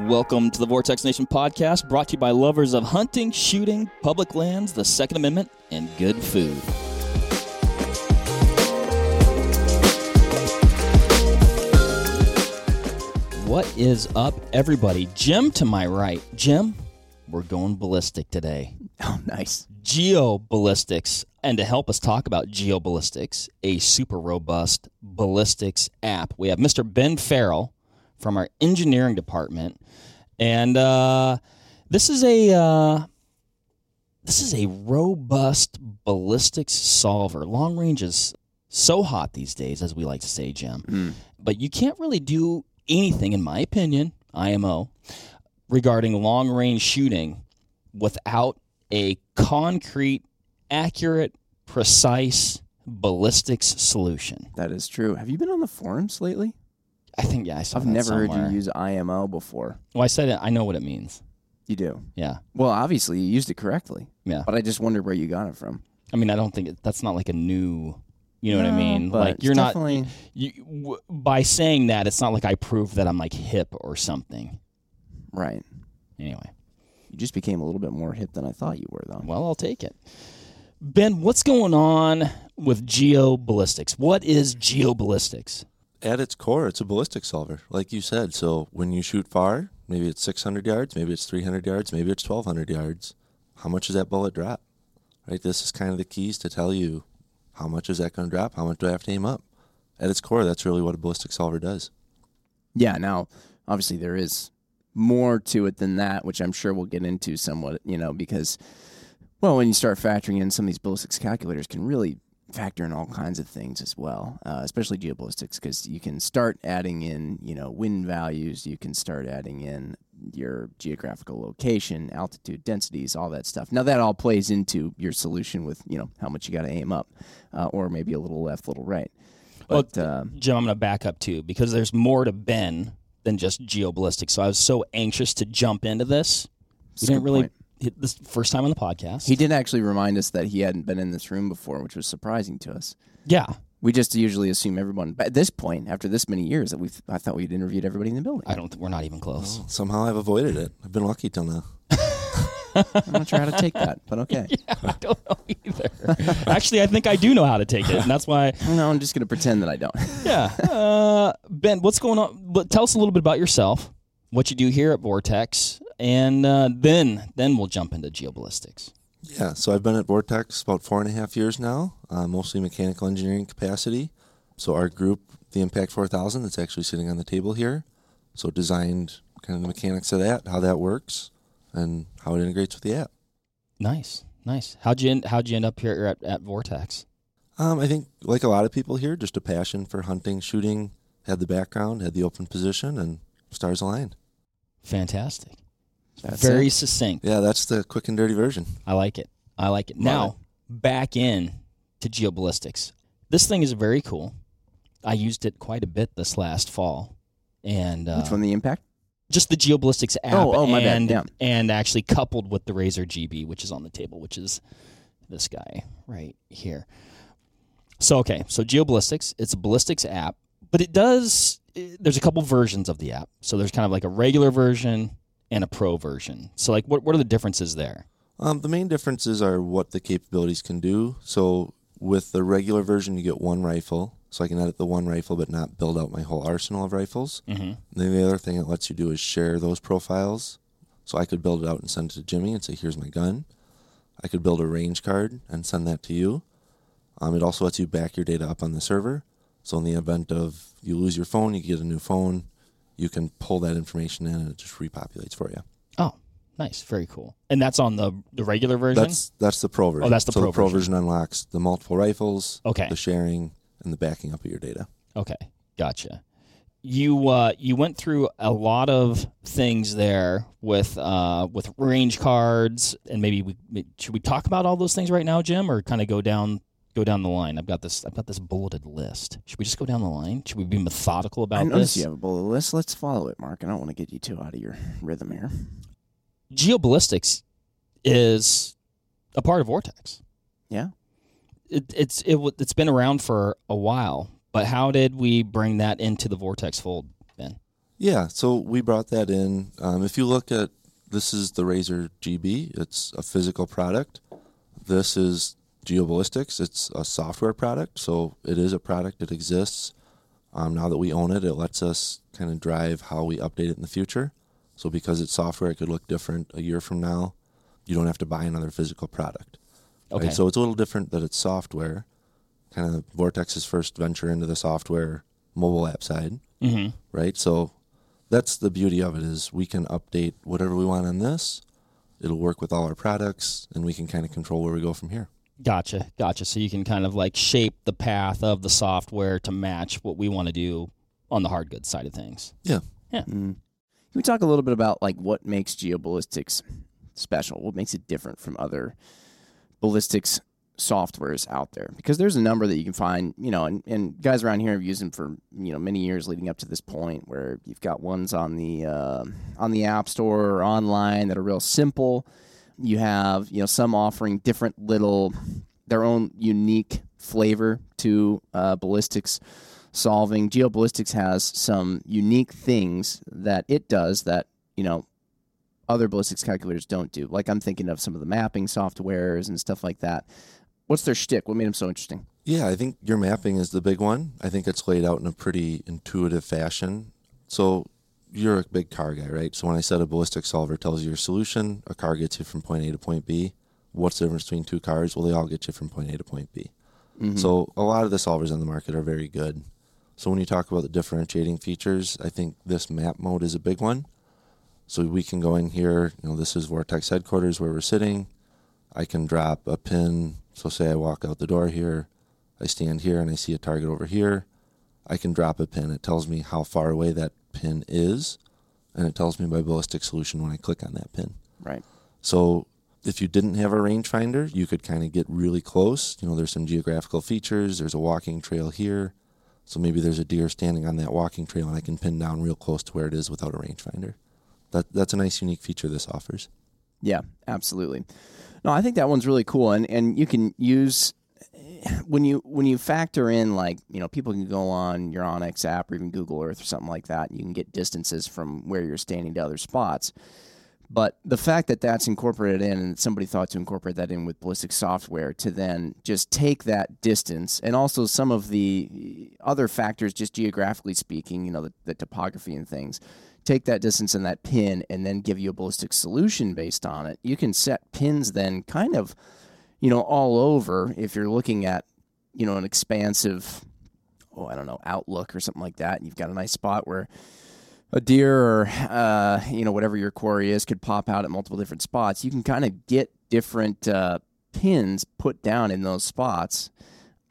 Welcome to the Vortex Nation podcast, brought to you by lovers of hunting, shooting, public lands, the Second Amendment, and good food. What is up, everybody? Jim to my right. Jim, we're going ballistic today. Oh, nice. GeoBallistics. And to help us talk about GeoBallistics, a super robust ballistics app, we have Mr. Ben Farrell from our engineering department, and this is a robust ballistics solver. Long range is so hot these days, as we like to say, Jim. But you can't really do anything, in my opinion, IMO, regarding long range shooting without a concrete, accurate, precise ballistics solution. That is true. Have you been on the forums lately? I think, yeah, I saw that somewhere. I've never heard you use IMO before. Well, I said it. I know what it means. You do? Yeah. Well, obviously, you used it correctly. Yeah. But I just wondered where you got it from. I mean, I don't think that's not like a new, you know what I mean? Like, you're not, by saying that, it's not like I proved that I'm like hip or something. Right. Anyway. You just became a little bit more hip than I thought you were, though. Well, I'll take it. Ben, what's going on with GeoBallistics? What is GeoBallistics? At its core, it's a ballistic solver, like you said. So when you shoot far, maybe it's 600 yards, maybe it's 300 yards, maybe it's 1,200 yards. How much does that bullet drop? Right. This is kind of the keys to tell you how much is that going to drop, how much do I have to aim up. At its core, that's really what a ballistic solver does. Yeah. Now, obviously, there is more to it than that, which I'm sure we'll get into somewhat, you know, because, well, when you start factoring in some of these ballistics calculators can really factor in all kinds of things as well, especially geoballistics, because you can start adding in, you know, wind values, you can start adding in your geographical location, altitude, densities, all that stuff. Now, that all plays into your solution with, you know, how much you got to aim up, or maybe a little left, little right. But, well, Jim, I'm going to back up, too, because there's more to Ben than just geoballistics, so I was so anxious to jump into this. We didn't really... This first time on the podcast. He did actually remind us that he hadn't been in this room before, which was surprising to us. Yeah. We just usually assume everyone, but at this point, after this many years, that I thought we'd interviewed everybody in the building. We're not even close. Well, somehow I've avoided it. I've been lucky till now. I'm not sure how to take that, but okay. Yeah, I don't know either. Actually, I think I do know how to take it, and that's why... No, I'm just going to pretend that I don't. Yeah. Ben, what's going on? Tell us a little bit about yourself, what you do here at Vortex, and then we'll jump into geoballistics. Yeah, so I've been at Vortex about 4.5 years now, mostly mechanical engineering capacity. So our group, the Impact 4000, that's actually sitting on the table here, so designed kind of the mechanics of that, how that works, and how it integrates with the app. Nice. How'd you end up here at Vortex? I think, like a lot of people here, just a passion for hunting, shooting, had the background, had the open position, and stars aligned. Fantastic. That's very succinct. Yeah, that's the quick and dirty version. I like it. Now, back in to geoballistics. This thing is very cool. I used it quite a bit this last fall. And which one, the Impact? Just the geoballistics app. Oh, my bad. Yeah. And actually coupled with the Razor GB, which is on the table, which is this guy right here. So geoballistics, it's a ballistics app, but there's a couple versions of the app. So there's kind of like a regular version and a pro version. So, like, what are the differences there? The main differences are what the capabilities can do. So, with the regular version, you get one rifle. So I can edit the one rifle, but not build out my whole arsenal of rifles. Mm-hmm. And then the other thing it lets you do is share those profiles. So I could build it out and send it to Jimmy and say, here's my gun. I could build a range card and send that to you. It also lets you back your data up on the server. So in the event of you lose your phone, you get a new phone. You can pull that information in, and it just repopulates for you. Oh, nice. Very cool. And that's on the regular version? That's the pro version. Oh, that's the pro version. So the pro version unlocks the multiple rifles, the sharing, and the backing up of your data. Okay. Gotcha. You went through a lot of things there with range cards, and maybe should we talk about all those things right now, Jim, or kind of go down the line? I've got this bulleted list. Should we just go down the line? Should we be methodical about this? I notice you have a bullet list. Let's follow it, Mark. I don't want to get you too out of your rhythm here. GeoBallistics is a part of Vortex. Yeah. It's been around for a while, but how did we bring that into the Vortex fold, Ben? Yeah, so we brought that in. If you look at, this is the Razor GB. It's a physical product. This is GeoBallistics. It's a software product, so it is a product that exists. Now that we own it, it lets us kind of drive how we update it in the future. So because it's software, it could look different a year from now. You don't have to buy another physical product. Okay. Right? So it's a little different that it's software. Kind of Vortex's first venture into the software mobile app side, mm-hmm. right? So that's the beauty of it is we can update whatever we want on this. It'll work with all our products, and we can kind of control where we go from here. Gotcha. So you can kind of like shape the path of the software to match what we want to do on the hard goods side of things. Yeah. Mm. Can we talk a little bit about like what makes GeoBallistics special? What makes it different from other ballistics softwares out there? Because there's a number that you can find, you know, and guys around here have used them for, you know, many years leading up to this point where you've got ones on the App Store or online that are real simple. You have, you know, some offering different little, their own unique flavor to ballistics solving. GeoBallistics has some unique things that it does that, you know, other ballistics calculators don't do. Like I'm thinking of some of the mapping softwares and stuff like that. What's their shtick? What made them so interesting? Yeah, I think your mapping is the big one. I think it's laid out in a pretty intuitive fashion. So you're a big car guy, right? So when I said a ballistic solver tells you your solution, a car gets you from point A to point B. What's the difference between two cars? Well, they all get you from point A to point B. Mm-hmm. So a lot of the solvers on the market are very good. So when you talk about the differentiating features, I think this map mode is a big one. So we can go in here, you know, this is Vortex headquarters where we're sitting. I can drop a pin. So say I walk out the door here, I stand here and I see a target over here. I can drop a pin. It tells me how far away that pin is, and it tells me my ballistic solution when I click on that pin. Right. So if you didn't have a rangefinder, you could kind of get really close. You know, there's some geographical features. There's a walking trail here. So maybe there's a deer standing on that walking trail, and I can pin down real close to where it is without a rangefinder. That's a nice, unique feature this offers. Yeah, absolutely. No, I think that one's really cool, and you can use... When you factor in, like, you know, people can go on your Onyx app or even Google Earth or something like that, and you can get distances from where you're standing to other spots. But the fact that that's incorporated in, and somebody thought to incorporate that in with ballistic software to then just take that distance, and also some of the other factors, just geographically speaking, you know, the topography and things, take that distance and that pin and then give you a ballistic solution based on it. You can set pins then kind of, you know, all over if you're looking at, you know, an expansive, outlook or something like that. And you've got a nice spot where a deer or, you know, whatever your quarry is could pop out at multiple different spots. You can kind of get different pins put down in those spots.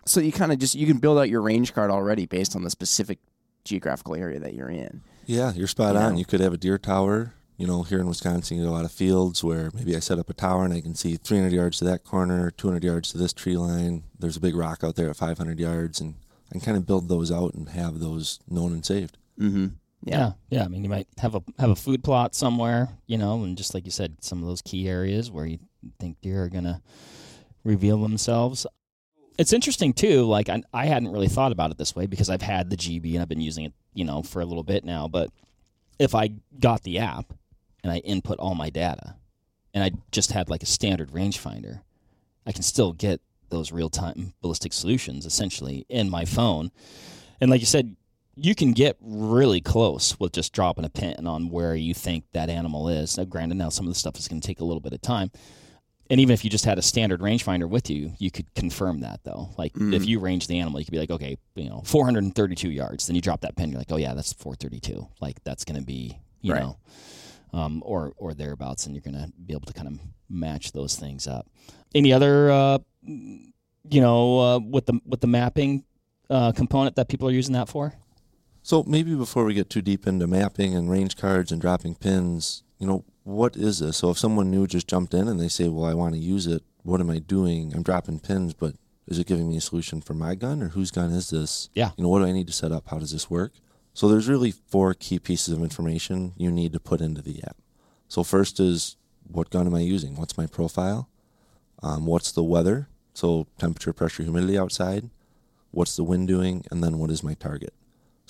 So you kind of just, you can build out your range card already based on the specific geographical area that you're in. Yeah, you're spot on. You could have a deer tower. You know, here in Wisconsin, you get a lot of fields where maybe I set up a tower and I can see 300 yards to that corner, 200 yards to this tree line. There's a big rock out there at 500 yards, and I can kind of build those out and have those known and saved. Mm-hmm. Yeah. I mean, you might have a food plot somewhere, you know, and just like you said, some of those key areas where you think deer are going to reveal themselves. It's interesting, too. Like, I hadn't really thought about it this way because I've had the GB and I've been using it, you know, for a little bit now. But if I got the app and I input all my data, and I just had like a standard rangefinder, I can still get those real-time ballistic solutions essentially in my phone. And like you said, you can get really close with just dropping a pin on where you think that animal is. Now, granted, now some of the stuff is going to take a little bit of time. And even if you just had a standard rangefinder with you, you could confirm that, though. Like, if you range the animal, you could be like, okay, you know, 432 yards. Then you drop that pin, you're like, oh, yeah, that's 432. Like, that's going to be, you know... Or thereabouts, and you're going to be able to kind of match those things up. Any other, with the mapping component that people are using that for? So maybe before we get too deep into mapping and range cards and dropping pins, you know, what is this? So if someone new just jumped in and they say, well, I want to use it, what am I doing? I'm dropping pins, but is it giving me a solution for my gun, or whose gun is this? Yeah. You know, what do I need to set up? How does this work? So there's really four key pieces of information you need to put into the app. So first is, what gun am I using? What's my profile? What's the weather? So temperature, pressure, humidity outside. What's the wind doing? And then what is my target?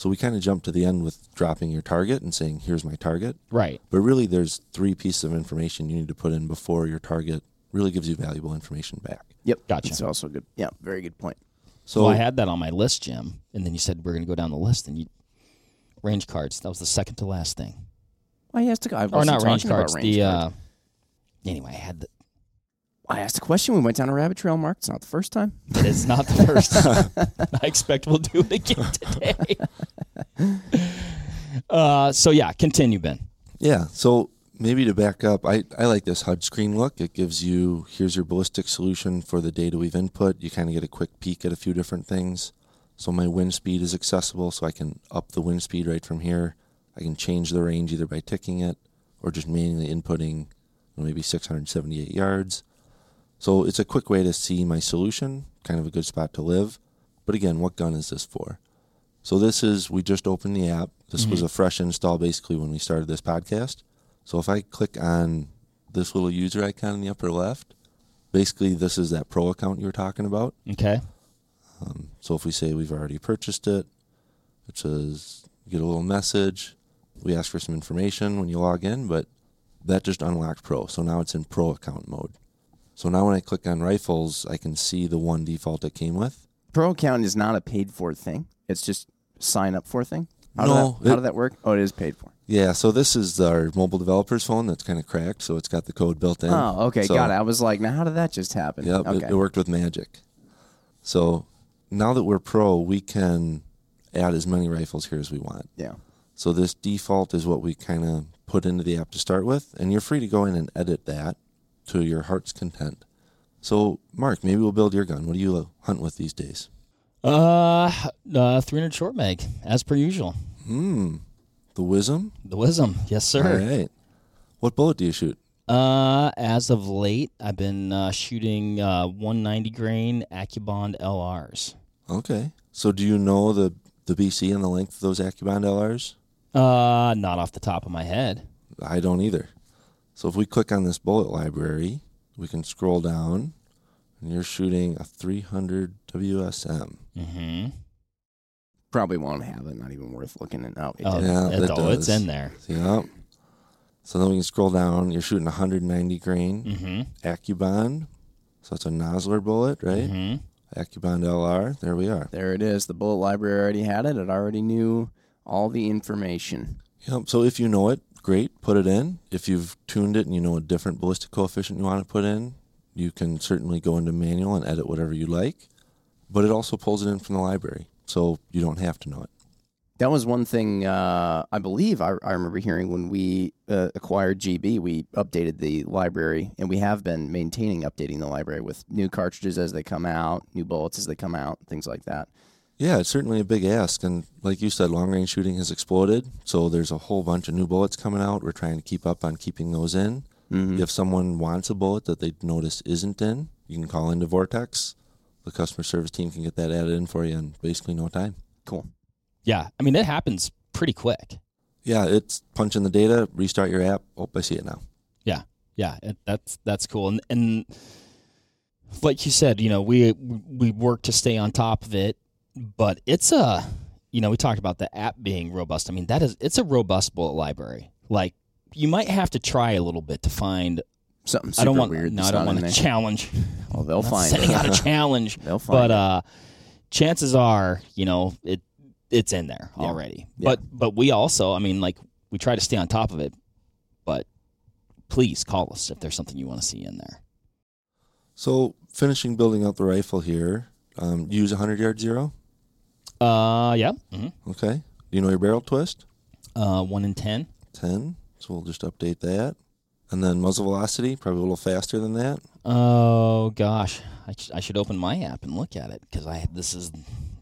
So we kind of jump to the end with dropping your target and saying, here's my target. Right. But really, there's three pieces of information you need to put in before your target really gives you valuable information back. Yep. Gotcha. That's also good. Yeah, very good point. So I had that on my list, Jim, and then you said we're going to go down the list, and you range cards. That was the second to last thing. Well, he has to go. Or not range cards. Anyway, I had the... I asked a question. We went down a rabbit trail, Mark. It's not the first time. It is not the first time. I expect we'll do it again today. Continue, Ben. Yeah, so maybe to back up, I like this HUD screen look. It gives you, here's your ballistic solution for the data we've input. You kind of get a quick peek at a few different things. So my wind speed is accessible, so I can up the wind speed right from here. I can change the range either by ticking it or just manually inputting maybe 678 yards. So it's a quick way to see my solution, kind of a good spot to live. But again, what gun is this for? So this is, we just opened the app. This was a fresh install basically when we started this podcast. So if I click on this little user icon in the upper left, basically this is that pro account you were talking about. Okay. So if we say we've already purchased it, it says you get a little message. We ask for some information when you log in, but that just unlocked pro. So now it's in pro account mode. So now when I click on rifles, I can see the one default it came with. Pro account is not a paid-for thing. It's just sign up for thing. How did that work? Oh, it is paid for. Yeah, so this is our mobile developer's phone that's kind of cracked, so it's got the code built in. Oh, okay, so, got it. I was like, now how did that just happen? Yep, okay. It worked with magic. So now that we're pro, we can add as many rifles here as we want. Yeah. So this default is what we kind of put into the app to start with, and you're free to go in and edit that to your heart's content. So, Mark, maybe we'll build your gun. What do you hunt with these days? 300 short mag, as per usual. The Wisdom? The Wisdom, yes, sir. All right. What bullet do you shoot? As of late, I've been shooting 190 grain AccuBond LRs. Okay. So do you know the BC and the length of those AccuBond LRs? Not off the top of my head. I don't either. So if we click on this bullet library, we can scroll down, and you're shooting a 300 WSM. Mm-hmm. Probably won't have it. Not even worth looking it up. It's in there. Yep. So then we can scroll down. You're shooting 190 grain AccuBond. So it's a Nosler bullet, right? Mm-hmm. AccuBond LR. There we are. There it is. The bullet library already had it. It already knew all the information. Yep. So if you know it, great, put it in. If you've tuned it and you know a different ballistic coefficient you want to put in, you can certainly go into manual and edit whatever you like. But it also pulls it in from the library, so you don't have to know it. That was one thing I believe I remember hearing when we acquired GB. We updated the library, and we have been maintaining updating the library with new cartridges as they come out, new bullets as they come out, things like that. Yeah, it's certainly a big ask, and like you said, long-range shooting has exploded, so there's a whole bunch of new bullets coming out. We're trying to keep up on keeping those in. Mm-hmm. If someone wants a bullet that they notice isn't in, you can call into Vortex. The customer service team can get that added in for you in basically no time. Cool. Yeah, I mean, it happens pretty quick. Yeah, it's punch in the data, restart your app. Oh, I see it now. Yeah, that's cool. And like you said, we work to stay on top of it. But it's we talked about the app being robust. I mean, it's a robust bullet library. Like, you might have to try a little bit to find something super weird. No, I don't want to challenge. Well, they'll find it. Setting out a challenge. They'll find it. But chances are, it's in there already. Yeah. But we also, we try to stay on top of it. But please call us if there's something you want to see in there. So, finishing building out the rifle here, use 100 yard zero. Yeah. Mm-hmm. Okay. Do you know your barrel twist? 1 in 10. 10. So we'll just update that. And then muzzle velocity, probably a little faster than that. Oh, gosh. I should open my app and look at it because this is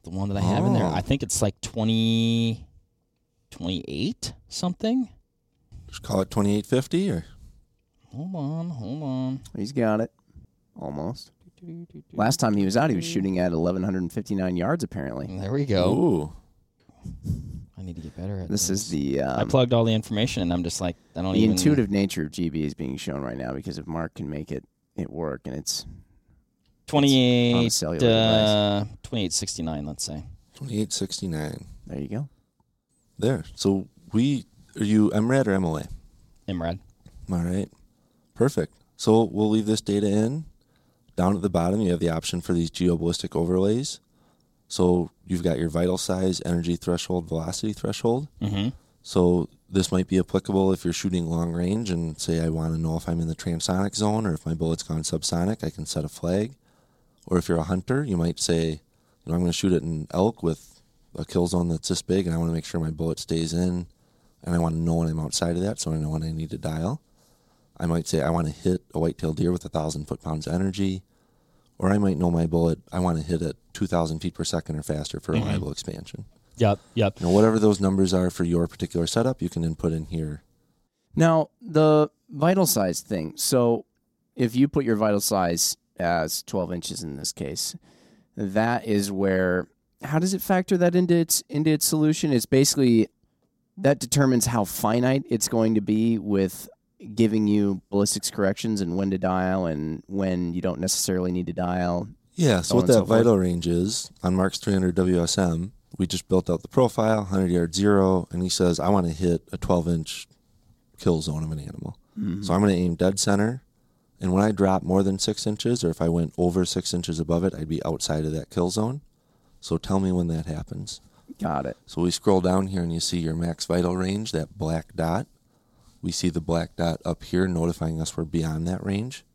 the one that I have in there. I think it's like 28 something. Just call it 2850 or? Hold on. He's got it. Almost. Last time he was out, he was shooting at 1,159 yards, apparently. There we go. Ooh. I need to get better at this. This is the... I plugged all the information, and I'm just like, I don't even... The intuitive nature of GB is being shown right now, because if Mark can make it work, and it's... 2869, let's say. 2869. There you go. there. So are you MRAD or MLA? MRAD. All right. Perfect. So we'll leave this data in. Down at the bottom, you have the option for these geoballistic overlays. So you've got your vital size, energy threshold, velocity threshold. Mm-hmm. So this might be applicable if you're shooting long range and say I want to know if I'm in the transonic zone or if my bullet's gone subsonic, I can set a flag. Or if you're a hunter, you might say, I'm going to shoot at an elk with a kill zone that's this big and I want to make sure my bullet stays in and I want to know when I'm outside of that so I know when I need to dial. I might say I want to hit a white-tailed deer with 1,000 foot-pounds of energy. Or I might know my bullet, I want to hit at 2,000 feet per second or faster for reliable expansion. Yep. Now, whatever those numbers are for your particular setup, you can input in here. Now, the vital size thing. So if you put your vital size as 12 inches in this case, that is where, how does it factor that into its solution? It's basically, that determines how finite it's going to be with giving you ballistics corrections and when to dial and when you don't necessarily need to dial. Yeah, so what that vital range is, on Mark's 300 WSM, we just built out the profile, 100-yard zero, and he says, I want to hit a 12-inch kill zone of an animal. Mm-hmm. So I'm going to aim dead center, and when I drop more than 6 inches, or if I went over 6 inches above it, I'd be outside of that kill zone. So tell me when that happens. Got it. So we scroll down here, and you see your max vital range, that black dot. We see the black dot up here notifying us we're beyond that range.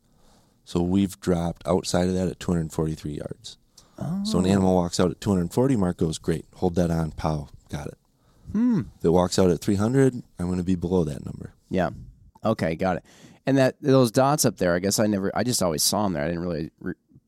So we've dropped outside of that at 243 yards. Oh. So an animal walks out at 240, Mark goes, great, hold that on, pow, got it. If it walks out at 300, I'm going to be below that number. Yeah. Okay, got it. And those dots up there, I guess I just always saw them there. I didn't really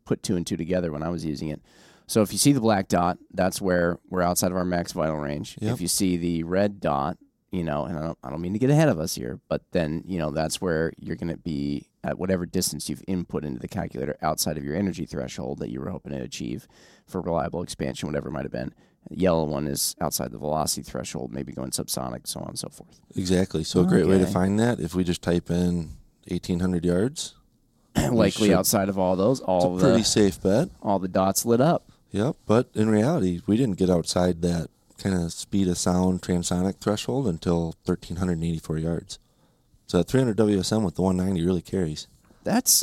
put two and two together when I was using it. So if you see the black dot, that's where we're outside of our max vital range. Yep. If you see the red dot, and I don't mean to get ahead of us here, but then, that's where you're going to be at whatever distance you've input into the calculator outside of your energy threshold that you were hoping to achieve for reliable expansion, whatever it might have been. The yellow one is outside the velocity threshold, maybe going subsonic, so on and so forth. Exactly. So a great way to find that, if we just type in 1,800 yards. Likely outside of all those. It's a pretty safe bet. All the dots lit up. Yep, but in reality, we didn't get outside that kind of speed of sound transonic threshold until 1,384 yards. So 300 WSM with the 190 really carries. That's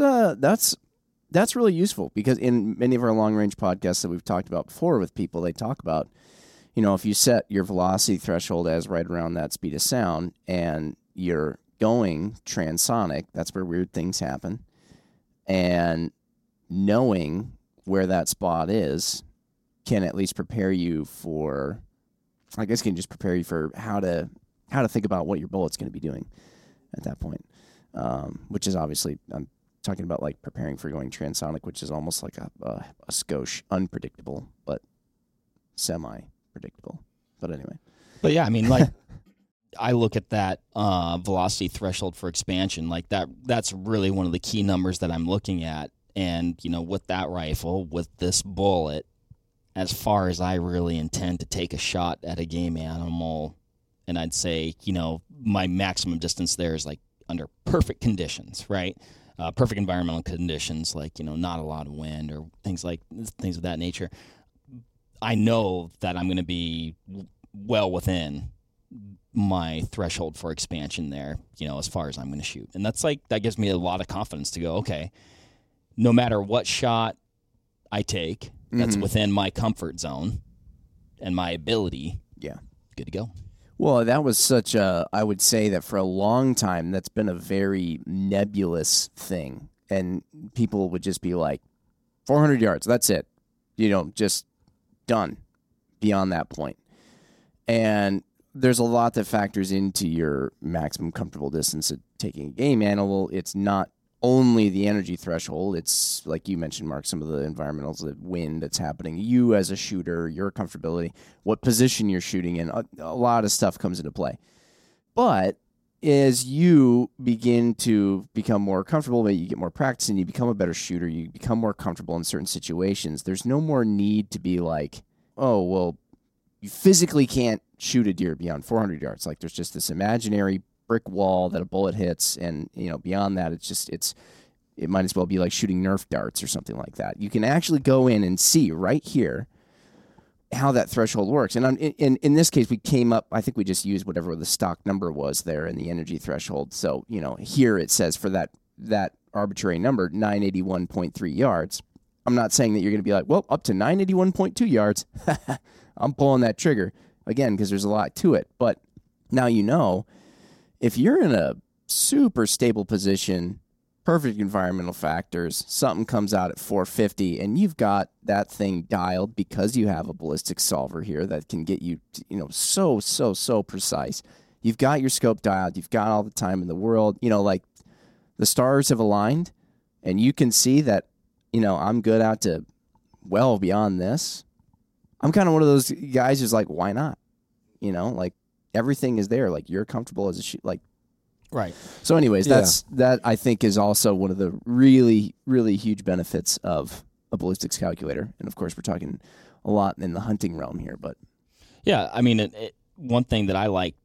really useful because in many of our long-range podcasts that we've talked about before with people, they talk about, if you set your velocity threshold as right around that speed of sound and you're going transonic, that's where weird things happen. And knowing where that spot is can at least prepare you for... I guess can just prepare you for how to think about what your bullet's going to be doing at that point, which is obviously, I'm talking about like preparing for going transonic, which is almost like a skosh, unpredictable, but semi-predictable. But anyway. But yeah, I mean, like, I look at that velocity threshold for expansion, like that's really one of the key numbers that I'm looking at. And, with that rifle, with this bullet, as far as I really intend to take a shot at a game animal, and I'd say, my maximum distance there is like under perfect conditions, right? Perfect environmental conditions, like, not a lot of wind or things of that nature. I know that I'm going to be well within my threshold for expansion there, as far as I'm going to shoot. And that's that gives me a lot of confidence to go, okay, no matter what shot I take, that's within my comfort zone and my ability. Yeah. Good to go. Well, that was I would say that for a long time, that's been a very nebulous thing. And people would just be like, 400 yards, that's it. Just done beyond that point. And there's a lot that factors into your maximum comfortable distance of taking a game animal. It's not only the energy threshold. It's like you mentioned, Mark, some of the environmentals, the wind that's happening, you as a shooter, your comfortability, what position you're shooting in, a lot of stuff comes into play. But as you begin to become more comfortable, you get more practice and you become a better shooter, you become more comfortable in certain situations, there's no more need to be like, oh, well, you physically can't shoot a deer beyond 400 yards. Like there's just this imaginary brick wall that a bullet hits, and beyond that it might as well be like shooting Nerf darts or something like that. You can actually go in and see right here how that threshold works. And in this case, we came up, I think we just used whatever the stock number was there in the energy threshold. So, you know, here it says for that arbitrary number, 981.3 yards. I'm not saying that you're going to be like, well, up to 981.2 yards, I'm pulling that trigger. Again, because there's a lot to it. But now you know, if you're in a super stable position, perfect environmental factors, something comes out at 450, and you've got that thing dialed because you have a ballistic solver here that can get you, you know, so precise. You've got your scope dialed. You've got all the time in the world. You know, like the stars have aligned, and you can see that, you know, I'm good out to well beyond this. I'm kind of one of those guys who's like, why not? You know, like everything is there. Like you're comfortable as a like. Right. So anyways, that I think is also one of the really, really huge benefits of a ballistics calculator. And of course, we're talking a lot in the hunting realm here, but. Yeah. I mean, one thing that I like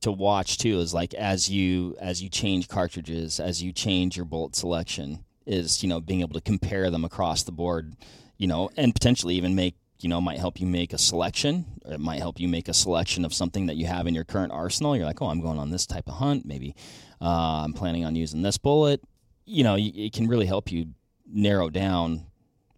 to watch too is like, as you change cartridges, as you change your bullet selection is, you know, being able to compare them across the board, you know, and potentially even make, you know, might help you make a selection. Or it might help you make a selection of something that you have in your current arsenal. You're like, oh, I'm going on this type of hunt. Maybe I'm planning on using this bullet. You know, it can really help you narrow down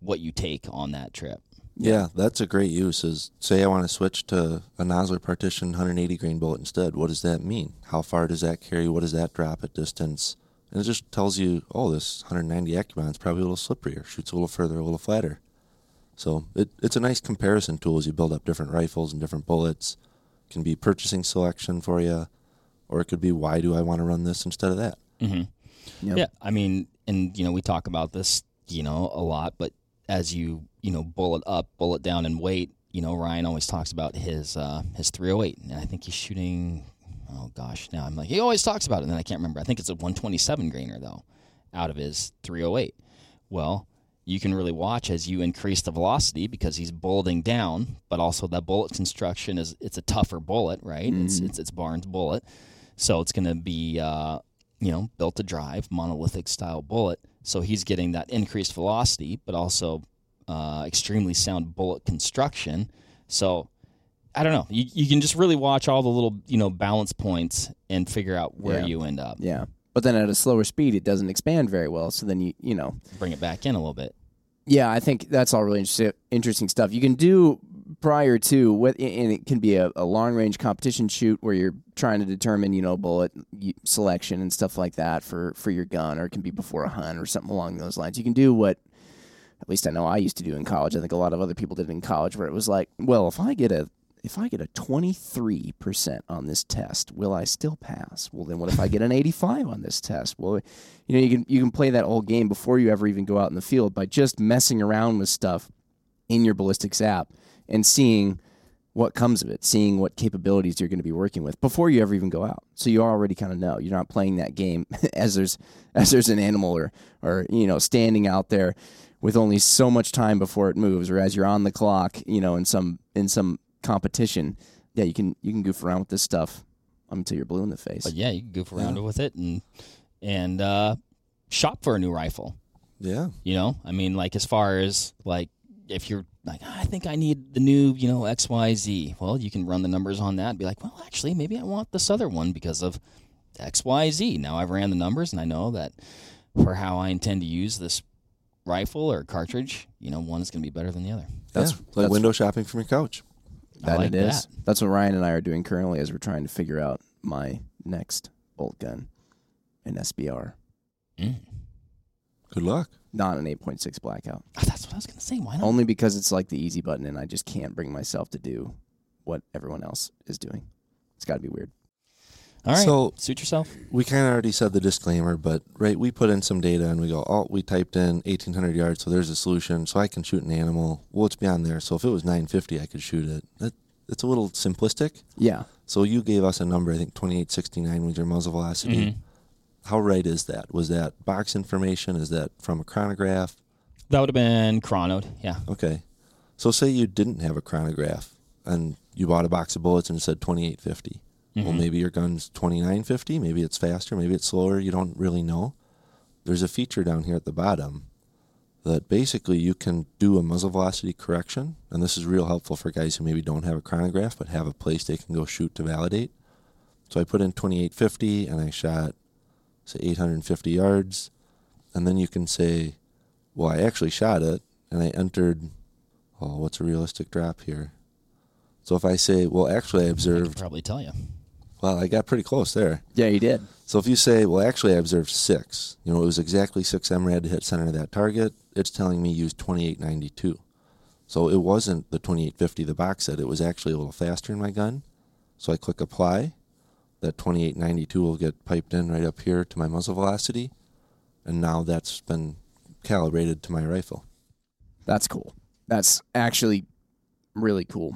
what you take on that trip. Yeah, that's a great use. Is say I want to switch to a Nosler Partition 180 grain bullet instead. What does that mean? How far does that carry? What does that drop at distance? And it just tells you, oh, this 190 AccuBond is probably a little slipperier, shoots a little further, a little flatter. So it's a nice comparison tool as you build up different rifles and different bullets. It can be purchasing selection for you, or it could be why do I want to run this instead of that? Mm-hmm. Yep. Yeah, I mean, and, you know, we talk about this, you know, a lot, but as you know, bullet up, bullet down, and weight, you know, Ryan always talks about his 308, and I think he's shooting, oh gosh, now I'm like, he always talks about it, and then I can't remember. I think it's a 127 grainer, though, out of his 308. Well, you can really watch as you increase the velocity because he's bulleting down, but also that bullet construction it's a tougher bullet, right? Mm. It's Barnes bullet, so it's going to be you know, built to drive, monolithic style bullet. So he's getting that increased velocity, but also extremely sound bullet construction. So I don't know, you can just really watch all the little, you know, balance points and figure out where you end up. Yeah. But then at a slower speed, it doesn't expand very well. So then you know, bring it back in a little bit. Yeah, I think that's all really interesting stuff you can do prior to what, and it can be a long range competition shoot where you're trying to determine, you know, bullet selection and stuff like that for your gun, or it can be before a hunt or something along those lines. You can do what, at least I know I used to do in college. I think a lot of other people did in college, where it was like, well, if I get a 23% on this test, will I still pass? Well, then what if I get an 85 on this test? Well, you know, you can play that whole game before you ever even go out in the field by just messing around with stuff in your ballistics app and seeing what comes of it, seeing what capabilities you're going to be working with before you ever even go out. So you already kind of know. You're not playing that game as there's an animal or you know, standing out there with only so much time before it moves, or as you're on the clock, you know, in some competition. Yeah, you can goof around with this stuff until you're blue in the face. But yeah, you can goof around with it and shop for a new rifle. Yeah. You know, I mean, like, as far as like, if you're like, I think I need the new, you know, XYZ. Well, you can run the numbers on that and be like, well, actually, maybe I want this other one because of XYZ. Now I've ran the numbers and I know that for how I intend to use this rifle or cartridge, you know, one is going to be better than the other. That's window shopping from your couch. That like it is. That's what Ryan and I are doing currently as we're trying to figure out my next bolt gun, an SBR. Mm. Good luck. Not an 8.6 blackout. Oh, that's what I was going to say. Why not? Only because it's like the easy button, and I just can't bring myself to do what everyone else is doing. It's got to be weird. All right. So suit yourself. We kind of already said the disclaimer, but right, we put in some data and we go, oh, we typed in 1,800 yards, so there's a solution. So I can shoot an animal. Well, it's beyond there. So if it was 950, I could shoot it. It's a little simplistic. Yeah. So you gave us a number, I think 2869 was your muzzle velocity. Mm-hmm. How right is that? Was that box information? Is that from a chronograph? That would have been chronoed, yeah. Okay. So say you didn't have a chronograph and you bought a box of bullets and it said 2850. Well, maybe your gun's 2950, maybe it's faster, maybe it's slower, you don't really know. There's a feature down here at the bottom that basically you can do a muzzle velocity correction, and this is real helpful for guys who maybe don't have a chronograph but have a place they can go shoot to validate. So I put in 2850 and I shot, say, 850 yards, and then you can say, well, I actually shot it, and I entered, oh, what's a realistic drop here? So if I say, well, actually I observed... I could probably tell you. Well, I got pretty close there. Yeah, you did. So if you say, well, actually I observed 6, you know, it was exactly 6 MRAD to hit center of that target, it's telling me use 2892. So it wasn't the 2850 the box said, it was actually a little faster in my gun. So I click apply, that 2892 will get piped in right up here to my muzzle velocity, and now that's been calibrated to my rifle. That's cool. That's actually really cool.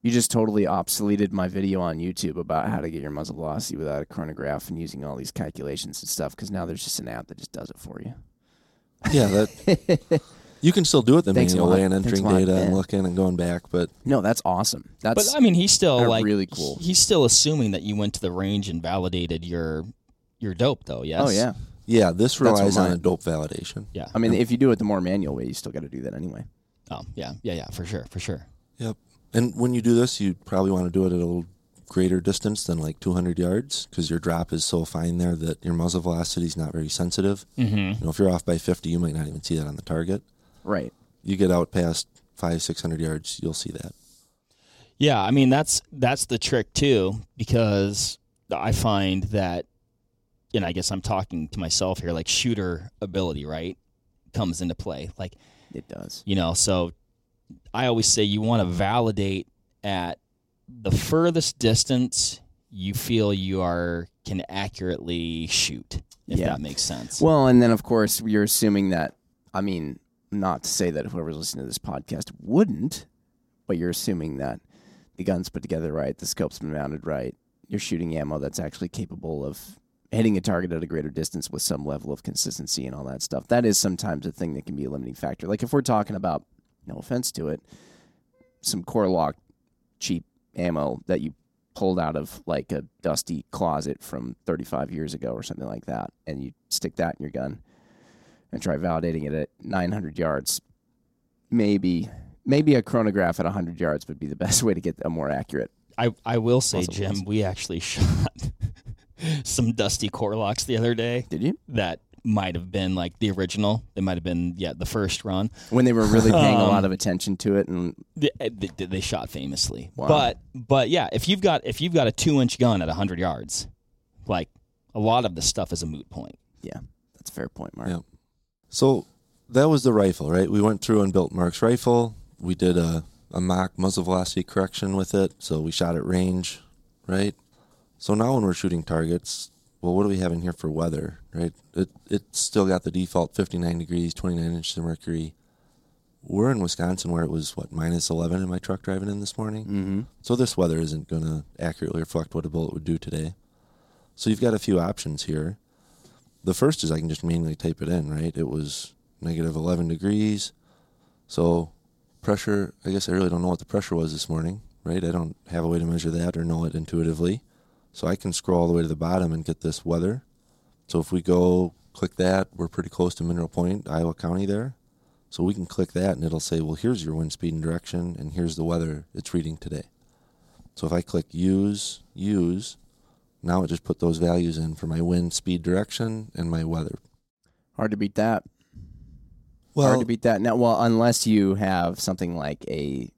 You just totally obsoleted my video on YouTube about how to get your muzzle velocity without a chronograph and using all these calculations and stuff, because now there's just an app that just does it for you. Yeah, that you can still do it the manual way and entering data and looking and going back, but no, that's awesome. That's but I mean, he's still like really cool. He's still assuming that you went to the range and validated your dope though. Yes. Oh yeah. Yeah, this relies on a dope validation. Yeah. I mean, if you do it the more manual way, you still got to do that anyway. Oh yeah, yeah, yeah, for sure, for sure. Yep. And when you do this, you probably want to do it at a greater distance than like 200 yards because your drop is so fine there that your muzzle velocity is not very sensitive. Mm-hmm. You know, if you're off by 50, you might not even see that on the target. Right. You get out past 500-600 yards, you'll see that. Yeah, I mean, that's the trick too, because I find that, and I guess I'm talking to myself here, like shooter ability, right, comes into play. Like it does. You know, so... I always say you want to validate at the furthest distance you feel you are can accurately shoot, if that makes sense. Well, and then, of course, you're assuming that, I mean, not to say that whoever's listening to this podcast wouldn't, but you're assuming that the gun's put together right, the scope's been mounted right, you're shooting ammo that's actually capable of hitting a target at a greater distance with some level of consistency and all that stuff. That is sometimes a thing that can be a limiting factor. Like if we're talking about, no offense to it, some core lock cheap ammo that you pulled out of like a dusty closet from 35 years ago or something like that, and you stick that in your gun and try validating it at 900 yards. Maybe a chronograph at 100 yards would be the best way to get a more accurate. I will say, Jim, we actually shot some dusty core locks the other day. Did you? That might have been like the original. They might have been the first run when they were really paying a lot of attention to it, and they shot famously. Wow. But yeah, if you've got a 2-inch gun at 100 yards, like a lot of the stuff is a moot point. Yeah, that's a fair point, Mark. Yeah. So that was the rifle, right? We went through and built Mark's rifle. We did a mock muzzle velocity correction with it, so we shot at range, right? So now when we're shooting targets, well, what do we have in here for weather, right? It's still got the default 59 degrees, 29 inches of mercury. We're in Wisconsin where it was, minus 11 in my truck driving in this morning? Mm-hmm. So this weather isn't going to accurately reflect what a bullet would do today. So you've got a few options here. The first is I can just manually type it in, right? It was negative 11 degrees. So pressure, I guess I really don't know what the pressure was this morning, right? I don't have a way to measure that or know it intuitively. So I can scroll all the way to the bottom and get this weather. So if we go click that, we're pretty close to Mineral Point, Iowa County there. So we can click that and it'll say, well, here's your wind speed and direction, and here's the weather it's reading today. So if I click use, now it just put those values in for my wind, speed, direction, and my weather. Hard to beat that. Well, hard to beat that. Now, well, unless you have something like a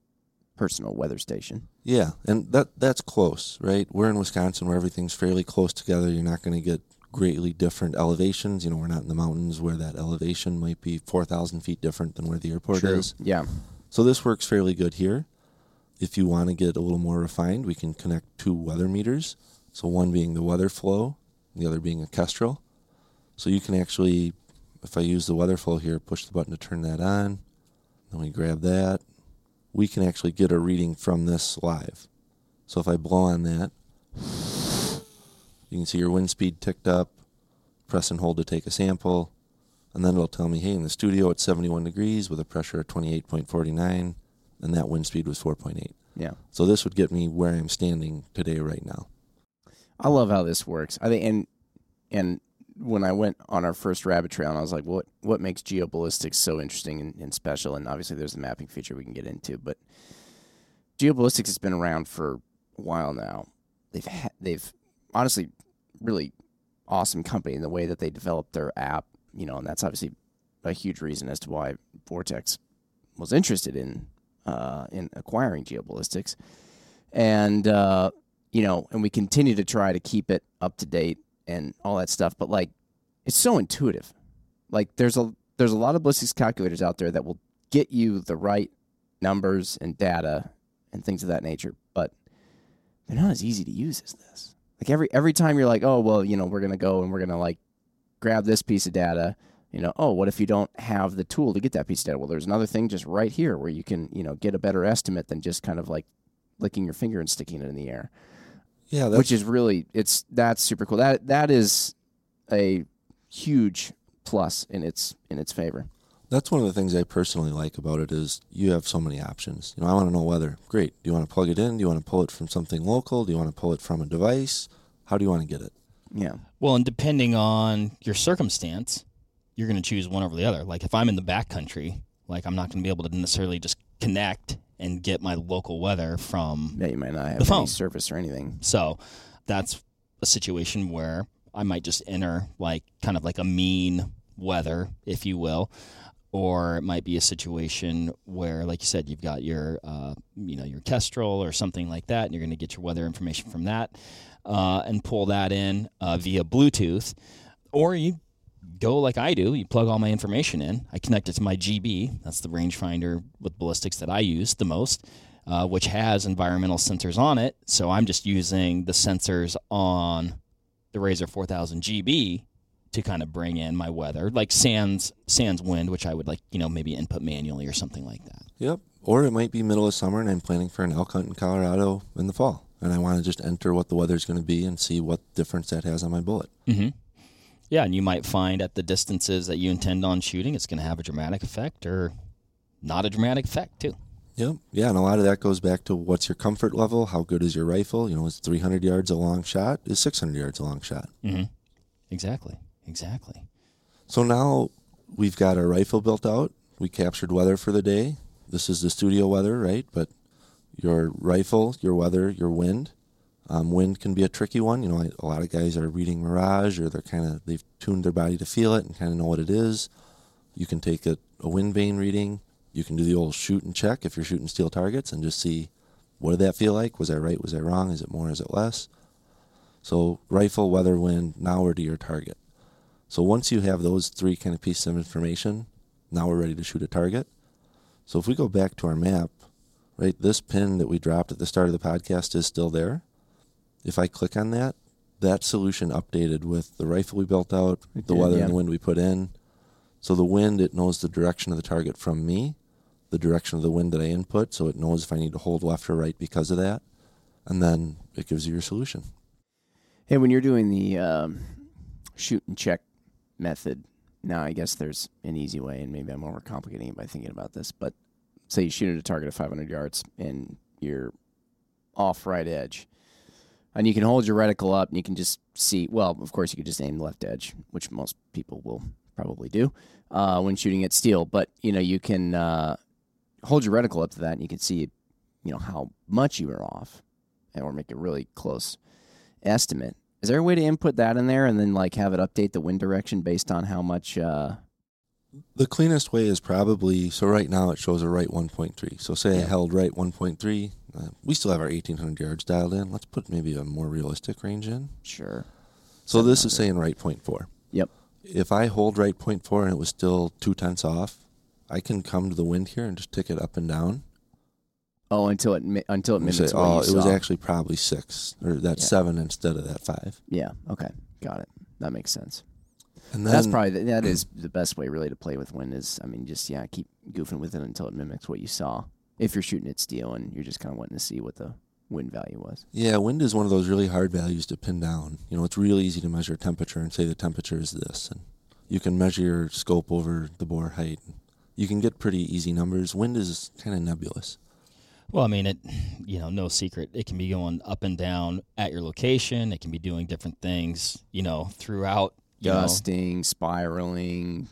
personal weather station. Yeah, and that's close, right? We're in Wisconsin where everything's fairly close together. You're not going to get greatly different elevations. You know, we're not in the mountains where that elevation might be 4,000 feet different than where the airport is. Yeah. So this works fairly good here. If you want to get a little more refined, we can connect 2 weather meters. So one being the Weatherflow, the other being a Kestrel. So you can actually, if I use the Weatherflow here, push the button to turn that on. Then we grab that. We can actually get a reading from this live. So if I blow on that, you can see your wind speed ticked up, press and hold to take a sample, and then it'll tell me, hey, in the studio it's 71 degrees with a pressure of 28.49, and that wind speed was 4.8. Yeah. So this would get me where I'm standing today right now. I love how this works. I think, and when I went on our first rabbit trail, and I was like, what makes geoballistics so interesting and special? And obviously there's the mapping feature we can get into, but geoballistics has been around for a while now. They've honestly really awesome company in the way that they developed their app, you know, and that's obviously a huge reason as to why Vortex was interested in acquiring geoballistics. And, you know, and we continue to try to keep it up to date and all that stuff. But, like, it's so intuitive. Like, there's a lot of ballistics calculators out there that will get you the right numbers and data and things of that nature. But they're not as easy to use as this. Like, every time you're like, oh, well, you know, we're going to go and we're going to, like, grab this piece of data. You know, oh, what if you don't have the tool to get that piece of data? Well, there's another thing just right here where you can, you know, get a better estimate than just kind of, like, licking your finger and sticking it in the air. Yeah, which is really that's super cool. That is a huge plus in its favor. That's one of the things I personally like about it is you have so many options. You know, I want to know weather. Great. Do you want to plug it in? Do you want to pull it from something local? Do you want to pull it from a device? How do you want to get it? Yeah. Well, and depending on your circumstance, you're going to choose one over the other. Like if I'm in the backcountry, like I'm not going to be able to necessarily just connect and get my local weather from the phone. Yeah, you might not have any service or anything. So that's a situation where I might just enter like kind of like a mean weather, if you will, or it might be a situation where, like you said, you've got your, you know, your Kestrel or something like that, and you're going to get your weather information from that and pull that in via Bluetooth. Or you go like I do, you plug all my information in. I connect it to my GB. That's the rangefinder with ballistics that I use the most, which has environmental sensors on it. So I'm just using the sensors on the Razor 4000 GB to kind of bring in my weather, like sans wind, which I would like, you know, maybe input manually or something like that. Yep. Or it might be middle of summer and I'm planning for an elk hunt in Colorado in the fall. And I want to just enter what the weather's going to be and see what difference that has on my bullet. Mm-hmm. Yeah, and you might find at the distances that you intend on shooting, it's going to have a dramatic effect or not a dramatic effect, too. Yep. Yeah, and a lot of that goes back to what's your comfort level, how good is your rifle? You know, is 300 yards a long shot? Is 600 yards a long shot? Mm-hmm. Exactly. So now we've got our rifle built out. We captured weather for the day. This is the studio weather, right? But your rifle, your weather, your wind. Wind can be a tricky one. You know, a lot of guys are reading mirage, or they've tuned their body to feel it and kind of know what it is. You can take a wind vane reading. You can do the old shoot and check if you're shooting steel targets and just see, what did that feel like? Was I right? Was I wrong? Is it more? Is it less? So rifle, weather, wind, now we're to your target. So once you have those three kind of pieces of information, now we're ready to shoot a target. So if we go back to our map, right, this pin that we dropped at the start of the podcast is still there. If I click on that, that solution updated with the rifle we built out, the weather and the wind we put in. So the wind, it knows the direction of the target from me, the direction of the wind that I input, so it knows if I need to hold left or right because of that, and then it gives you your solution. Hey, when you're doing the shoot and check method, now I guess there's an easy way, and maybe I'm overcomplicating it by thinking about this, but say you shoot at a target of 500 yards and you're off right edge. And you can hold your reticle up, and you can just see, well, of course, you could just aim the left edge, which most people will probably do when shooting at steel. But, you know, you can hold your reticle up to that, and you can see, you know, how much you are off, or make a really close estimate. Is there a way to input that in there and then, like, have it update the wind direction based on how much? The cleanest way is probably, so right now it shows a right 1.3. So say I held right 1.3. We still have our 1,800 yards dialed in. Let's put maybe a more realistic range in. Sure. So this is saying right 0.4. Yep. If I hold right 0.4 and it was still 0.2 off, I can come to the wind here and just tick it up and down. Oh, until it mimics what you saw. Oh, it was actually probably 6, or that's 7 instead of that 5. Yeah, okay. Got it. That makes sense. And then, that is the best way really to play with wind is, I mean, just, keep goofing with it until it mimics what you saw. If you're shooting at steel and you're just kind of wanting to see what the wind value was. Yeah, wind is one of those really hard values to pin down. You know, it's really easy to measure temperature and say the temperature is this. And you can measure your scope over the bore height. You can get pretty easy numbers. Wind is kind of nebulous. Well, I mean, no secret. It can be going up and down at your location. It can be doing different things, you know, throughout Gusting, spiraling.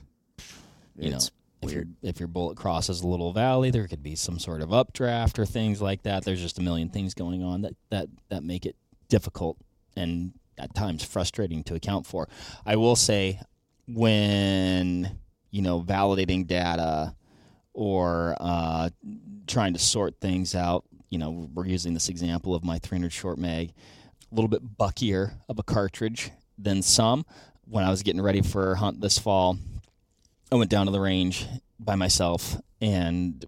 It's weird. If your bullet crosses a little valley, there could be some sort of updraft or things like that. There's just a million things going on that make it difficult and at times frustrating to account for. I will say when, validating data or trying to sort things out, we're using this example of my 300 short mag, a little bit buckier of a cartridge than some. When I was getting ready for hunt this fall, I went down to the range by myself, and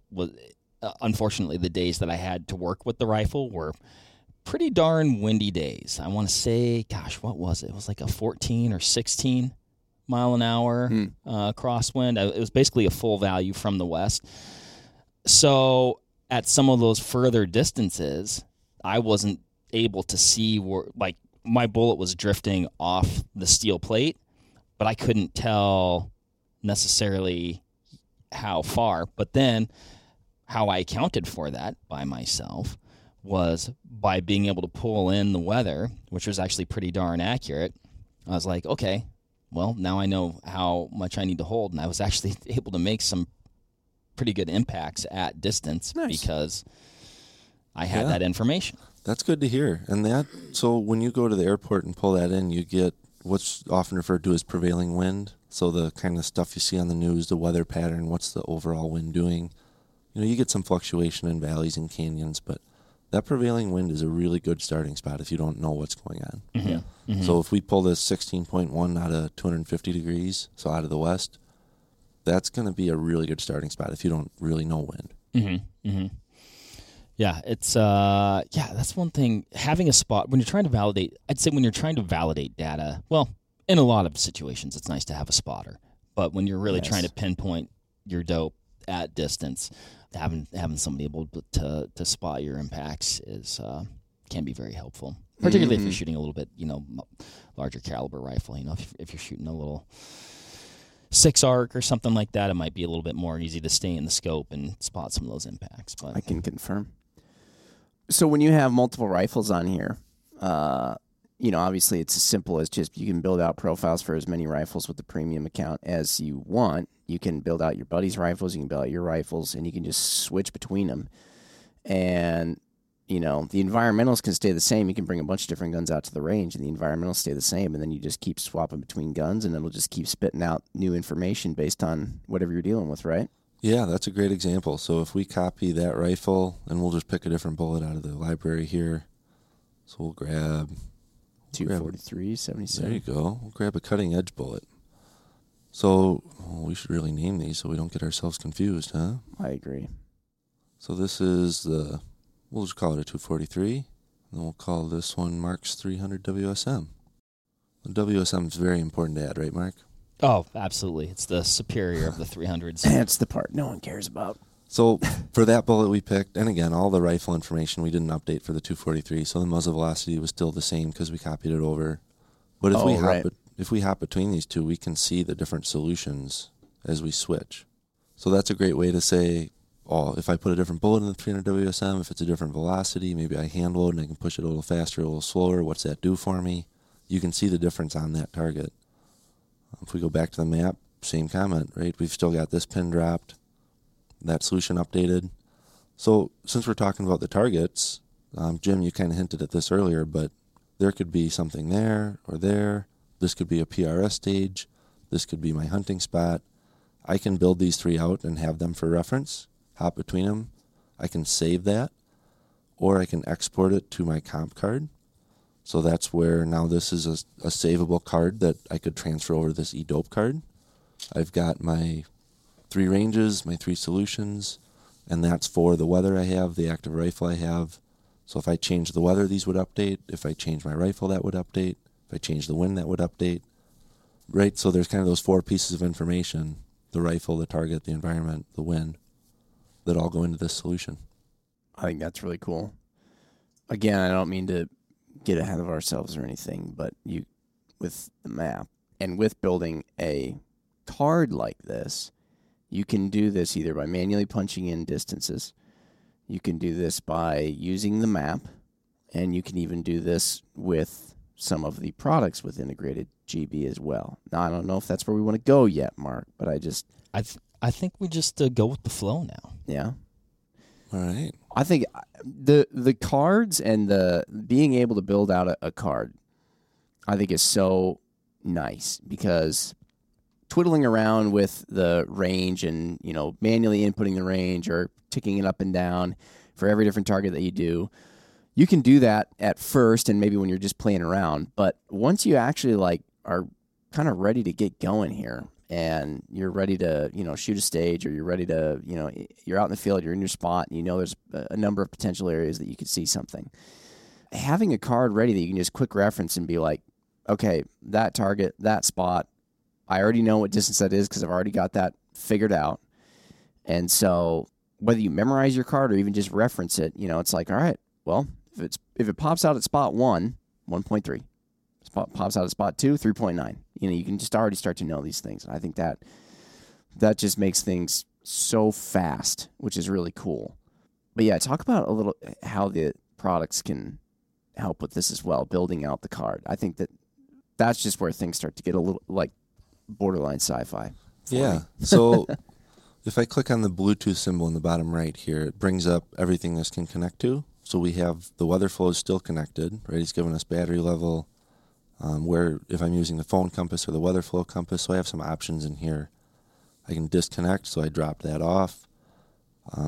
unfortunately the days that I had to work with the rifle were pretty darn windy days. I want to say, what was it? It was like a 14 or 16 mile an hour crosswind. It was basically a full value from the west. So at some of those further distances, I wasn't able to see where, my bullet was drifting off the steel plate, but I couldn't tell necessarily how far. But then how I accounted for that by myself was by being able to pull in the weather, which was actually pretty darn accurate. I was like, okay, well, now I know how much I need to hold. And I was actually able to make some pretty good impacts at distance because I had that information. That's good to hear. And so when you go to the airport and pull that in, you get what's often referred to as prevailing wind. So the kind of stuff you see on the news, the weather pattern, what's the overall wind doing. You get some fluctuation in valleys and canyons, but that prevailing wind is a really good starting spot if you don't know what's going on. Mm-hmm. Yeah. Mm-hmm. So if we pull this 16.1 out of 250 degrees, so out of the west, that's going to be a really good starting spot if you don't really know wind. Mm-hmm. Mm-hmm. Yeah, it's that's one thing. Having a spot when you're trying to validate, I'd say when you're trying to validate data, well, in a lot of situations, it's nice to have a spotter. But when you're really trying to pinpoint your dope at distance, having somebody able to spot your impacts is can be very helpful, particularly if you're shooting a little bit, larger caliber rifle. If you're shooting a little 6 arc or something like that, it might be a little bit more easy to stay in the scope and spot some of those impacts. But I can confirm. So when you have multiple rifles on here, obviously it's as simple as just you can build out profiles for as many rifles with the premium account as you want. You can build out your buddy's rifles, you can build out your rifles, and you can just switch between them. And, the environmentals can stay the same. You can bring a bunch of different guns out to the range, and the environmentals stay the same, and then you just keep swapping between guns, and it'll just keep spitting out new information based on whatever you're dealing with, right? Yeah, that's a great example. So if we copy that rifle, and we'll just pick a different bullet out of the library here. So we'll grab 243, 77. There you go. We'll grab a cutting edge bullet. So we should really name these so we don't get ourselves confused, huh? I agree. So this is we'll just call it a 243, and then we'll call this one Mark's 300 WSM. The WSM is very important to add, right, Mark? Oh, absolutely. It's the superior of the 300s. That's the part no one cares about. So for that bullet we picked, and again, all the rifle information we didn't update for the 243, so the muzzle velocity was still the same because we copied it over. But if we hop between these two, we can see the different solutions as we switch. So that's a great way to say, if I put a different bullet in the 300 WSM, if it's a different velocity, maybe I hand load and I can push it a little faster, a little slower. What's that do for me? You can see the difference on that target. If we go back to the map, same comment, right? We've still got this pin dropped, that solution updated. So since we're talking about the targets, Jim, you kind of hinted at this earlier, but there could be something there or there. This could be a PRS stage. This could be my hunting spot. I can build these three out and have them for reference, hop between them. I can save that, or I can export it to my comp card. So that's where now this is a savable card that I could transfer over to this eDope card. I've got my 3 ranges, my 3 solutions, and that's for the weather I have, the active rifle I have. So if I change the weather, these would update. If I change my rifle, that would update. If I change the wind, that would update. Right? So there's kind of those 4 pieces of information, the rifle, the target, the environment, the wind, that all go into this solution. I think that's really cool. Again, I don't mean to get ahead of ourselves or anything, but with the map and with building a card like this, you can do this either by manually punching in distances. You can do this by using the map, and you can even do this with some of the products with integrated GB as well. Now, I don't know if that's where we want to go yet, Mark, but I think we just go with the flow now. Yeah. All right. I think the cards and the being able to build out a card, I think is so nice because twiddling around with the range and, you know, manually inputting the range or ticking it up and down for every different target that you do, you can do that at first and maybe when you're just playing around. But once you actually like are kind of ready to get going here, and you're ready to, you know, shoot a stage, or you're ready to, you know, you're out in the field, you're in your spot, and you know there's a number of potential areas that you could see something. Having a card ready that you can just quick reference and be like, okay, that target, that spot, I already know what distance that is because I've already got that figured out. And so whether you memorize your card or even just reference it, you know, it's like, all right, well, if it pops out at spot 1, 1.3. Pops out at spot 2, 3.9. You know, you can just already start to know these things. And I think that just makes things so fast, which is really cool. But yeah, talk about a little how the products can help with this as well, building out the card. I think that's just where things start to get a little like borderline sci-fi. Yeah. So if I click on the Bluetooth symbol in the bottom right here, it brings up everything this can connect to. So we have the Weatherflow is still connected, right? It's given us battery level. Where if I'm using the phone compass or the weather flow compass, so I have some options in here. I can disconnect, so I drop that off.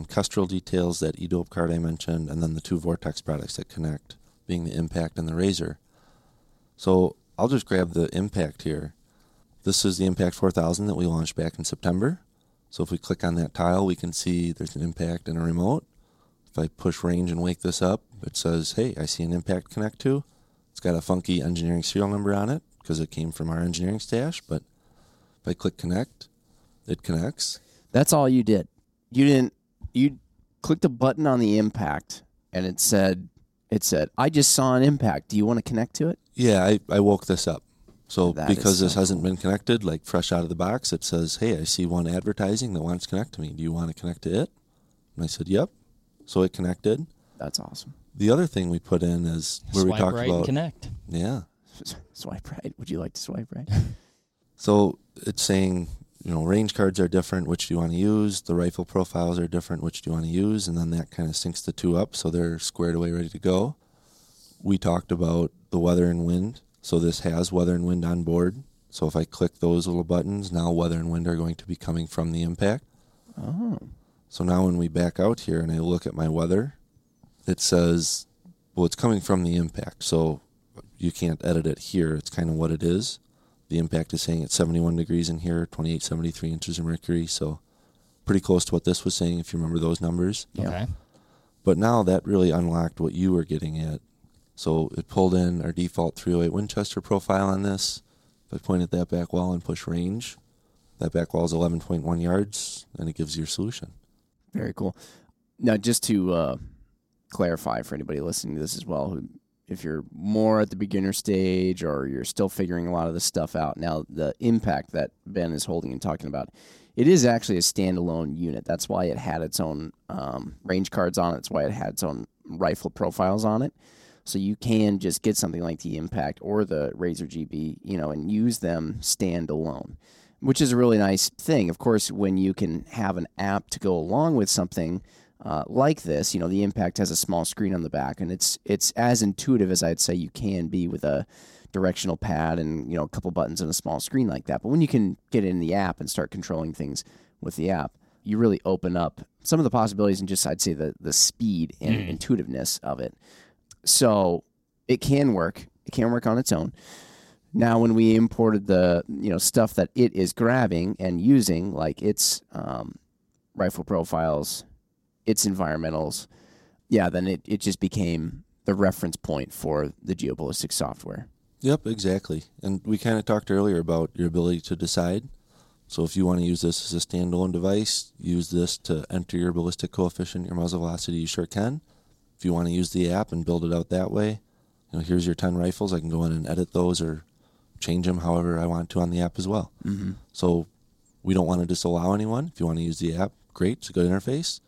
Kestrel details, that eDope card I mentioned, and then the two Vortex products that connect, being the Impact and the Razor. So I'll just grab the Impact here. This is the Impact 4000 that we launched back in September. So if we click on that tile, we can see there's an Impact and a remote. If I push range and wake this up, it says, hey, I see an Impact connect to. It's got a funky engineering serial number on it because it came from our engineering stash, but if I click connect, it connects. That's all you did. You clicked a button on the Impact and it said, I just saw an Impact. Do you want to connect to it? Yeah, I woke this up. So that because this hasn't been connected, like fresh out of the box, it says, hey, I see one advertising that wants to connect to me. Do you want to connect to it? And I said, yep. So it connected. That's awesome. The other thing we put in is where swipe we talked right about... Swipe right and connect. Yeah. Swipe right. Would you like to swipe right? So it's saying, you know, range cards are different, which do you want to use? The rifle profiles are different, which do you want to use? And then that kind of syncs the two up so they're squared away, ready to go. We talked about the weather and wind. So this has weather and wind on board. So if I click those little buttons, now weather and wind are going to be coming from the Impact. Oh. So now when we back out here and I look at my weather... It says, well, it's coming from the Impact, so you can't edit it here. It's kind of what it is. The Impact is saying it's 71 degrees in here, 28, 73 inches of mercury, so pretty close to what this was saying, if you remember those numbers. Okay. Yeah. But now that really unlocked what you were getting at. So it pulled in our default 308 Winchester profile on this. If I point at that back wall and push range, that back wall is 11.1 yards, and it gives your solution. Very cool. Now, just to... clarify for anybody listening to this as well, who, if you're more at the beginner stage or you're still figuring a lot of this stuff out, now the Impact that Ben is holding and talking about, it is actually a standalone unit. That's why it had its own range cards on it. That's why it had its own rifle profiles on it. So you can just get something like the Impact or the Razor GB, you know, and use them standalone, which is a really nice thing. Of course, when you can have an app to go along with something, like this, you know, the Impact has a small screen on the back, and it's as intuitive as I'd say you can be with a directional pad and, you know, a couple buttons and a small screen like that. But when you can get in the app and start controlling things with the app, you really open up some of the possibilities and just, I'd say, the speed and intuitiveness of it. So it can work. It can work on its own. Now, when we imported the, you know, stuff that it is grabbing and using, like its rifle profiles, its environmentals, yeah, then it just became the reference point for the GeoBallistics software. Yep, exactly. And we kind of talked earlier about your ability to decide. So if you want to use this as a standalone device, use this to enter your ballistic coefficient, your muzzle velocity, you sure can. If you want to use the app and build it out that way, you know, here's your 10 rifles. I can go in and edit those or change them however I want to on the app as well. Mm-hmm. So we don't want to disallow anyone. If you want to use the app, great. It's a good interface.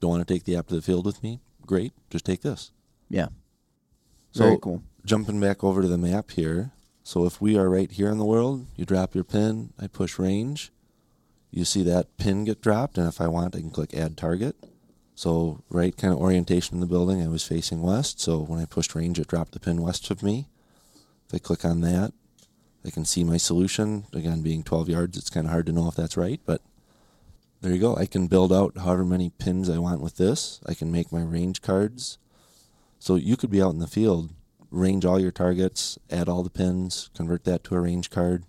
Don't want to take the app to the field with me? Great. Just take this. Yeah. So very cool. jumping back over to the map here. So if we are right here in the world, you drop your pin, I push range. You see that pin get dropped, and if I want, I can click add target. So right kind of orientation in the building, I was facing west, so when I pushed range, it dropped the pin west of me. If I click on that, I can see my solution. Again, being 12 yards, it's kind of hard to know if that's right, but there you go. I can build out however many pins I want with this. I can make my range cards. So you could be out in the field, range all your targets, add all the pins, convert that to a range card.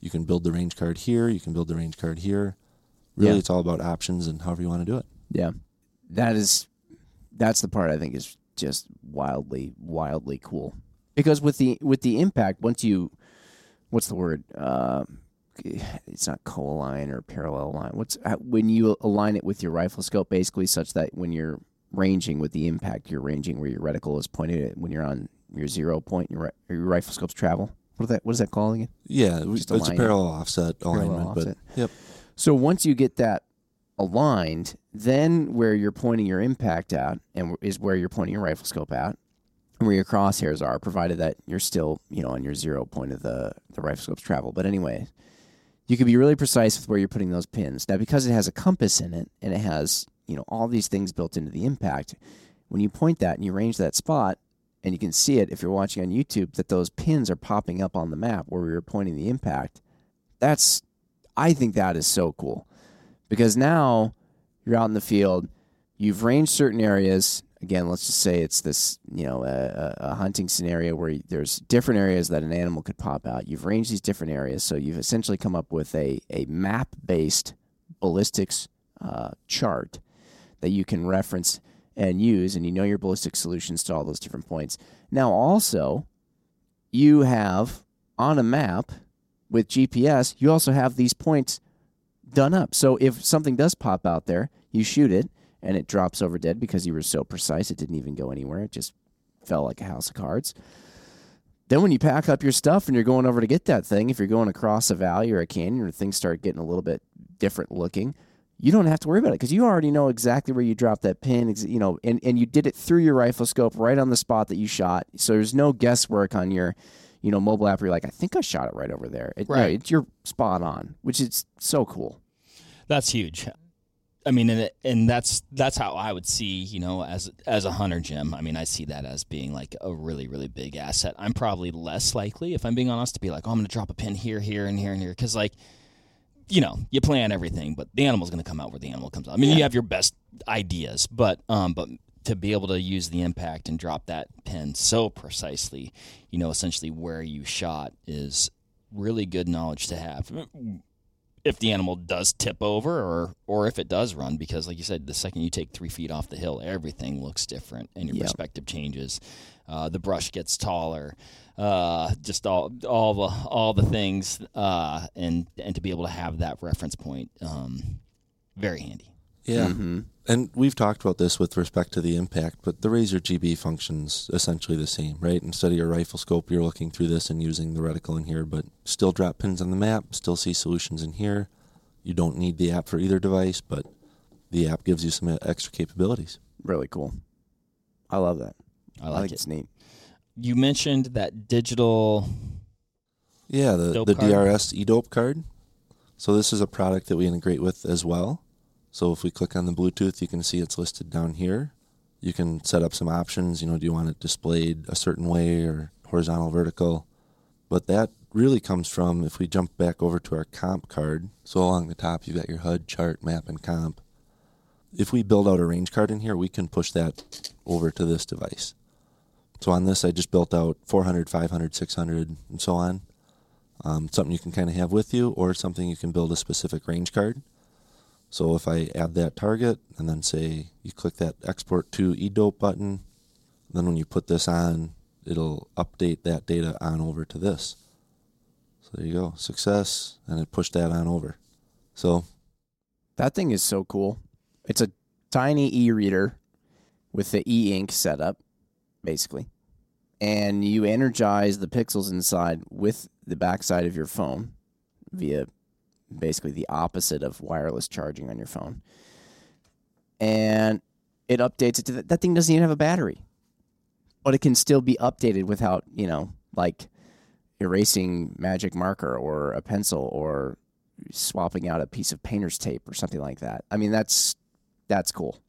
You can build the range card here. You can build the range card here. Really, yeah. It's all about options and however you want to do it. Yeah. That's the part I think is just wildly cool. Because with the impact, once you, what's the word? It's not co-align or parallel align. When you align it with your rifle scope, basically, such that when you're ranging with the impact, you're ranging where your reticle is pointed at when you're on your 0 point, your rifle scope's travel. What is that calling it? Yeah, it's a parallel offset alignment. Yep. So once you get that aligned, then where you're pointing your impact at and is where you're pointing your rifle scope at, and where your crosshairs are, provided that you're still, on your 0 point of the rifle scope's travel. But anyway, you can be really precise with where you're putting those pins. Now, because it has a compass in it and it has, all these things built into the impact, when you point that and you range that spot, and you can see it if you're watching on YouTube that those pins are popping up on the map where we were pointing the impact. I think that is so cool, because now you're out in the field, you've ranged certain areas. Again, let's just say it's this, a hunting scenario where there's different areas that an animal could pop out. You've ranged these different areas, so you've essentially come up with a map-based ballistics chart that you can reference and use, and your ballistic solutions to all those different points. Now also, you have, on a map with GPS, you also have these points done up. So if something does pop out there, you shoot it, and it drops over dead because you were so precise it didn't even go anywhere. It just fell like a house of cards. Then when you pack up your stuff and you're going over to get that thing, if you're going across a valley or a canyon or things start getting a little bit different looking, you don't have to worry about it because you already know exactly where you dropped that pin, and you did it through your rifle scope right on the spot that you shot. So there's no guesswork on your, mobile app where you're like, I think I shot it right over there. Right. You're spot on, which is so cool. That's huge. I mean, and that's how I would see, as a hunter, Jim. I mean, I see that as being like a really, really big asset. I'm probably less likely, if I'm being honest, to be like, oh, I'm going to drop a pin here, here, and here, and here. Because, like, you plan everything, but the animal's going to come out where the animal comes out. I mean, You have your best ideas, but to be able to use the impact and drop that pin so precisely, essentially where you shot is really good knowledge to have. If the animal does tip over or if it does run, because like you said, the second you take 3 feet off the hill, everything looks different and your perspective changes. The brush gets taller, just all the things, and to be able to have that reference point, very handy. Yeah, mm-hmm. And we've talked about this with respect to the impact, but the Razor GB functions essentially the same, right? Instead of your rifle scope, you're looking through this and using the reticle in here, but still drop pins on the map, still see solutions in here. You don't need the app for either device, but the app gives you some extra capabilities. Really cool. I love that. I think it's neat. You mentioned that digital... Yeah, the DRS eDope card. So this is a product that we integrate with as well. So if we click on the Bluetooth, you can see it's listed down here. You can set up some options. Do you want it displayed a certain way or horizontal, vertical? But that really comes from, if we jump back over to our comp card, so along the top you've got your HUD, chart, map, and comp. If we build out a range card in here, we can push that over to this device. So on this, I just built out 400, 500, 600, and so on. Something you can kind of have with you, or something you can build a specific range card. So if I add that target and then say you click that export to eDope button, then when you put this on, it'll update that data on over to this. So there you go, success, and it pushed that on over. So that thing is so cool. It's a tiny e-reader with the e-ink setup, basically. And you energize the pixels inside with the backside of your phone via basically the opposite of wireless charging on your phone. And it updates it to that thing doesn't even have a battery. But it can still be updated without, you know, like erasing magic marker or a pencil or swapping out a piece of painter's tape or something like that. I mean, that's cool.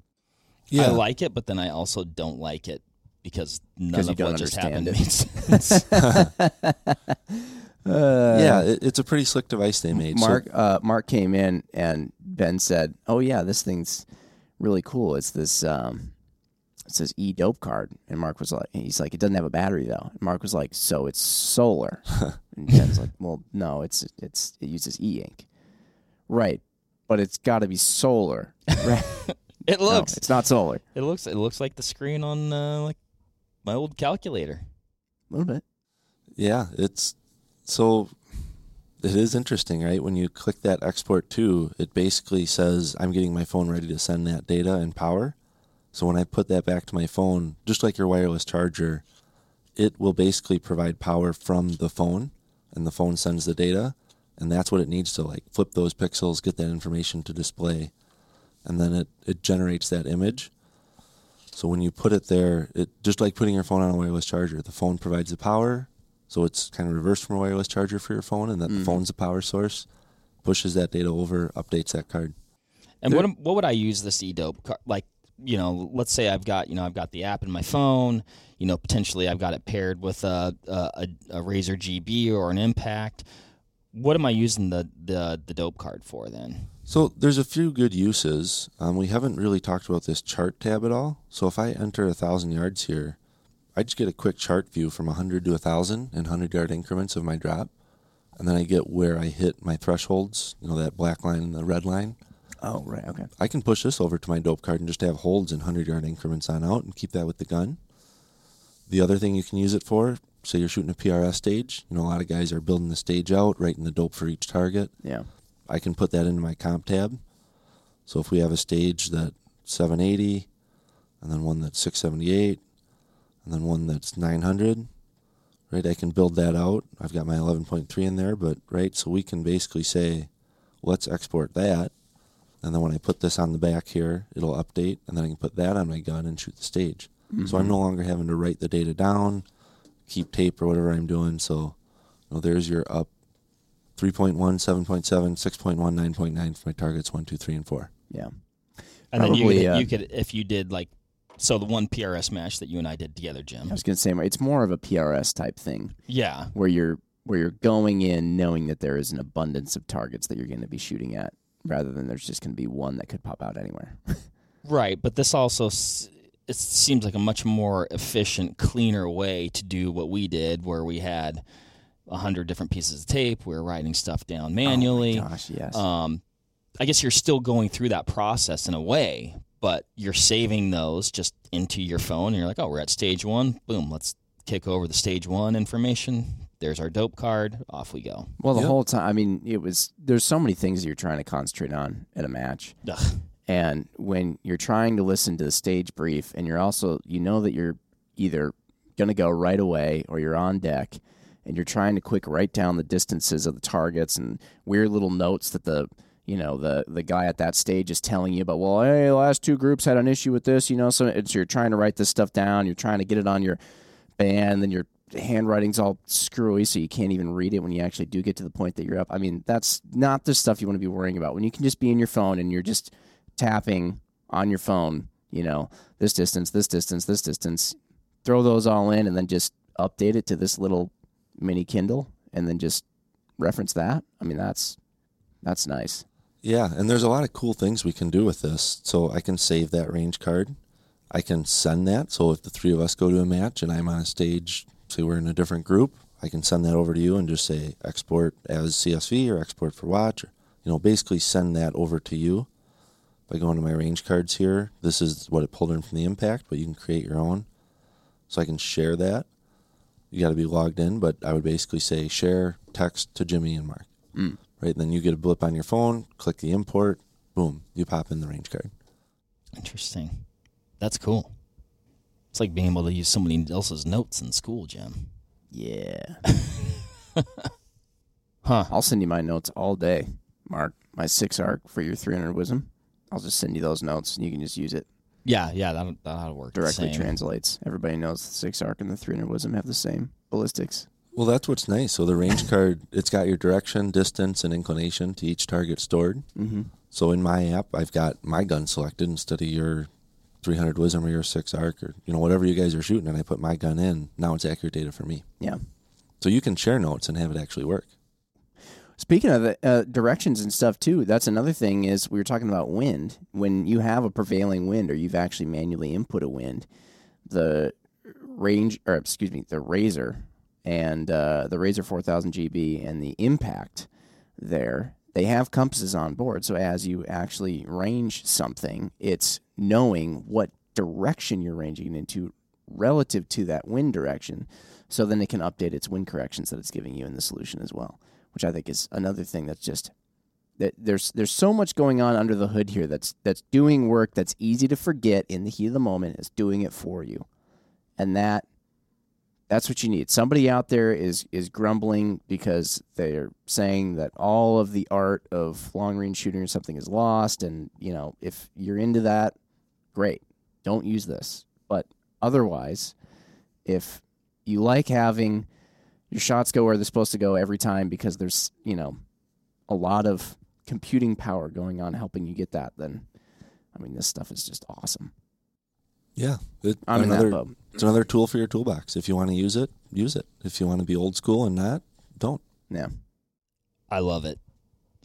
Yeah. I like it, but then I also don't like it because none of what just happened makes sense. Yeah, it's a pretty slick device they made. Mark came in and Ben said, "Oh yeah, this thing's really cool. It's this it says eDope card." And Mark was like, "He's like, it doesn't have a battery though." And Mark was like, "So it's solar?" And Ben's like, "Well, no, it uses e-ink, right? But it's got to be solar, right?" No, it's not solar. It looks like the screen on like my old calculator, a little bit. Yeah, it's. So it is interesting, right? When you click that export to, it basically says, I'm getting my phone ready to send that data and power. So when I put that back to my phone, just like your wireless charger, it will basically provide power from the phone, and the phone sends the data, and that's what it needs to like flip those pixels, get that information to display, and then it generates that image. So when you put it there, it just like putting your phone on a wireless charger, the phone provides the power. So it's kind of reversed from a wireless charger for your phone, and that the phone's a power source, pushes that data over, updates that card. And what would I use this eDope card? Like, you know, let's say I've got the app in my phone. You know, potentially I've got it paired with a Razor GB or an Impact. What am I using the dope card for then? So there's a few good uses. We haven't really talked about this chart tab at all. So if I enter 1,000 yards here, I just get a quick chart view from 100 to 1,000 in 100-yard increments of my drop, and then I get where I hit my thresholds, you know, that black line and the red line. Oh, right, okay. I can push this over to my dope card and just have holds in 100-yard increments on out and keep that with the gun. The other thing you can use it for, say you're shooting a PRS stage. You know, a lot of guys are building the stage out, writing the dope for each target. Yeah. I can put that into my comp tab. So if we have a stage that's 780 and then one that's 678, and then one that's 900, right? I can build that out. I've got my 11.3 in there, but right, so we can basically say, let's export that. And then when I put this on the back here, it'll update, and then I can put that on my gun and shoot the stage. Mm-hmm. So I'm no longer having to write the data down, keep tape or whatever I'm doing. So you know, there's your up 3.1, 7.7, 6.1, 9.9 for my targets 1, 2, 3, and 4. Yeah. And probably, then you could, if you did like, so the one PRS match that you and I did together, Jim. I was going to say, it's more of a PRS type thing. Yeah. Where you're going in knowing that there is an abundance of targets that you're going to be shooting at, rather than there's just going to be one that could pop out anywhere. Right, but this also, it seems like a much more efficient, cleaner way to do what we did, where we had 100 different pieces of tape, we were writing stuff down manually. Oh my gosh, yes. I guess you're still going through that process in a way, but you're saving those just into your phone, and you're like, oh, we're at stage one. Boom, let's kick over the stage one information. There's our dope card. Off we go. Well, the whole time, there's so many things that you're trying to concentrate on at a match. Ugh. And when you're trying to listen to the stage brief, and you're also, you know that you're either going to go right away or you're on deck, and you're trying to quick write down the distances of the targets and weird little notes that the guy at that stage is telling you about, well, hey, last two groups had an issue with this, you know, so it's, you're trying to write this stuff down, you're trying to get it on your band, then your handwriting's all screwy, so you can't even read it when you actually do get to the point that you're up. I mean, that's not the stuff you want to be worrying about. When you can just be in your phone and you're just tapping on your phone, you know, this distance, this distance, this distance, throw those all in and then just update it to this little mini Kindle and then just reference that. I mean, that's nice. Yeah, and there's a lot of cool things we can do with this. So I can save that range card. I can send that. So if the three of us go to a match and I'm on a stage, say we're in a different group, I can send that over to you and just say export as CSV or export for watch. Or, you know, basically send that over to you by going to my range cards here. This is what it pulled in from the Impact, but you can create your own. So I can share that. You got to be logged in, but I would basically say share text to Jimmy and Mark. Mm. Right, then you get a blip on your phone, click the import, boom, you pop in the range card. Interesting. That's cool. It's like being able to use somebody else's notes in school, Jim. Yeah. Huh. I'll send you my notes all day, Mark. My 6 arc for your 300 WSM. I'll just send you those notes, and you can just use it. Yeah, that'll work. Directly translates. Everybody knows the 6 arc and the 300 WSM have the same ballistics. Well, that's what's nice. So the range card, it's got your direction, distance, and inclination to each target stored. Mm-hmm. So in my app, I've got my gun selected instead of your 300 WSM or your 6 arc or whatever you guys are shooting, and I put my gun in. Now it's accurate data for me. Yeah. So you can share notes and have it actually work. Speaking of directions and stuff, too, that's another thing is we were talking about wind. When you have a prevailing wind or you've actually manually input a wind, the Razor and the Razor 4000 GB and the Impact there, they have compasses on board. So as you actually range something, it's knowing what direction you're ranging into relative to that wind direction. So then it can update its wind corrections that it's giving you in the solution as well, which I think is another thing that's just that there's so much going on under the hood here that's doing work that's easy to forget in the heat of the moment. It's doing it for you, and that's what you need. Somebody out there is grumbling because they're saying that all of the art of long range shooting or something is lost, and if you're into that, great, don't use this. But otherwise, if you like having your shots go where they're supposed to go every time because there's, a lot of computing power going on helping you get that, then, this stuff is just awesome. Yeah. It's another tool for your toolbox. If you want to use it, use it. If you want to be old school and not, don't. Yeah. I love it.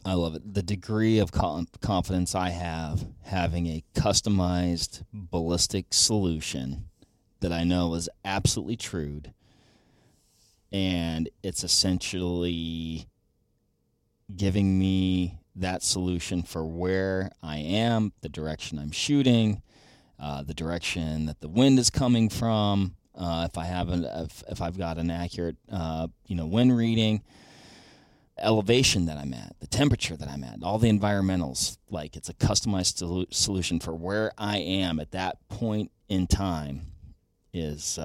The degree of confidence I have having a customized ballistic solution that I know is absolutely true. And it's essentially giving me that solution for where I am, the direction I'm shooting, the direction that the wind is coming from. If I've got an accurate, wind reading, elevation that I'm at, the temperature that I'm at, all the environmentals. Like, it's a customized solution for where I am at that point in time is.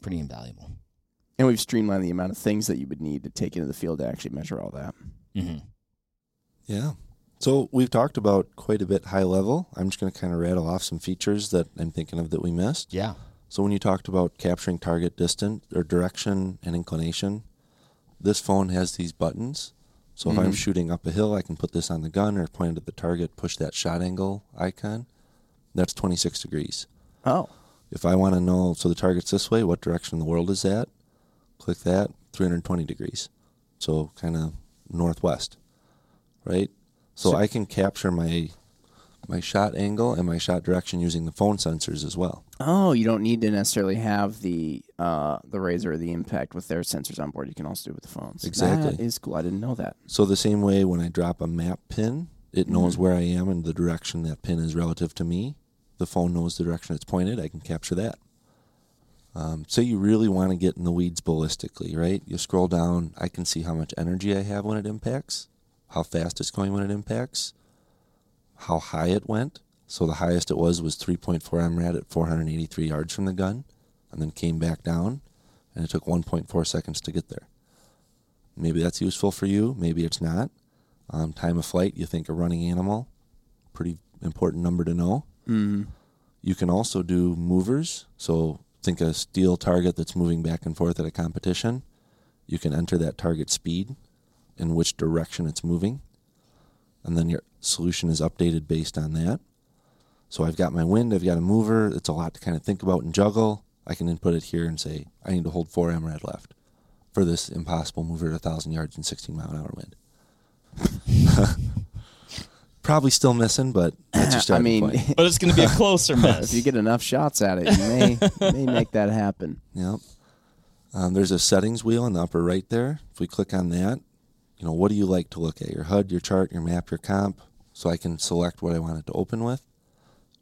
Pretty invaluable. And we've streamlined the amount of things that you would need to take into the field to actually measure all that. Mm-hmm. Yeah. So we've talked about quite a bit high level. I'm just going to kind of rattle off some features that I'm thinking of that we missed. Yeah. So when you talked about capturing target distance or direction and inclination, this phone has these buttons. So if I'm shooting up a hill, I can put this on the gun or point it at the target, push that shot angle icon. That's 26 degrees. Oh. If I want to know, so the target's this way, what direction the world is at, click that, 320 degrees. So kind of northwest, right? So I can capture my shot angle and my shot direction using the phone sensors as well. Oh, you don't need to necessarily have the Razor or the Impact with their sensors on board. You can also do it with the phones. Exactly. That is cool. I didn't know that. So the same way when I drop a map pin, it knows where I am and the direction that pin is relative to me. The phone knows the direction it's pointed. I can capture that. Say you really want to get in the weeds ballistically, right? You scroll down. I can see how much energy I have when it impacts, how fast it's going when it impacts, how high it went. So the highest it was 3.4 MRAD at 483 yards from the gun, and then came back down, and it took 1.4 seconds to get there. Maybe that's useful for you. Maybe it's not. Time of flight, you think a running animal, pretty important number to know. Mm-hmm. You can also do movers. So think a steel target that's moving back and forth at a competition. You can enter that target speed and which direction it's moving. And then your solution is updated based on that. So I've got my wind. I've got a mover. It's a lot to kind of think about and juggle. I can input it here and say, I need to hold 4 MRAD left for this impossible mover at 1,000 yards and 16-mile-an-hour wind. Probably still missing, but that's your starting point. But it's going to be a closer miss. If you get enough shots at it, you may make that happen. Yep. There's a settings wheel in the upper right there. If we click on that, what do you like to look at? Your HUD, your chart, your map, your comp. So I can select what I want it to open with.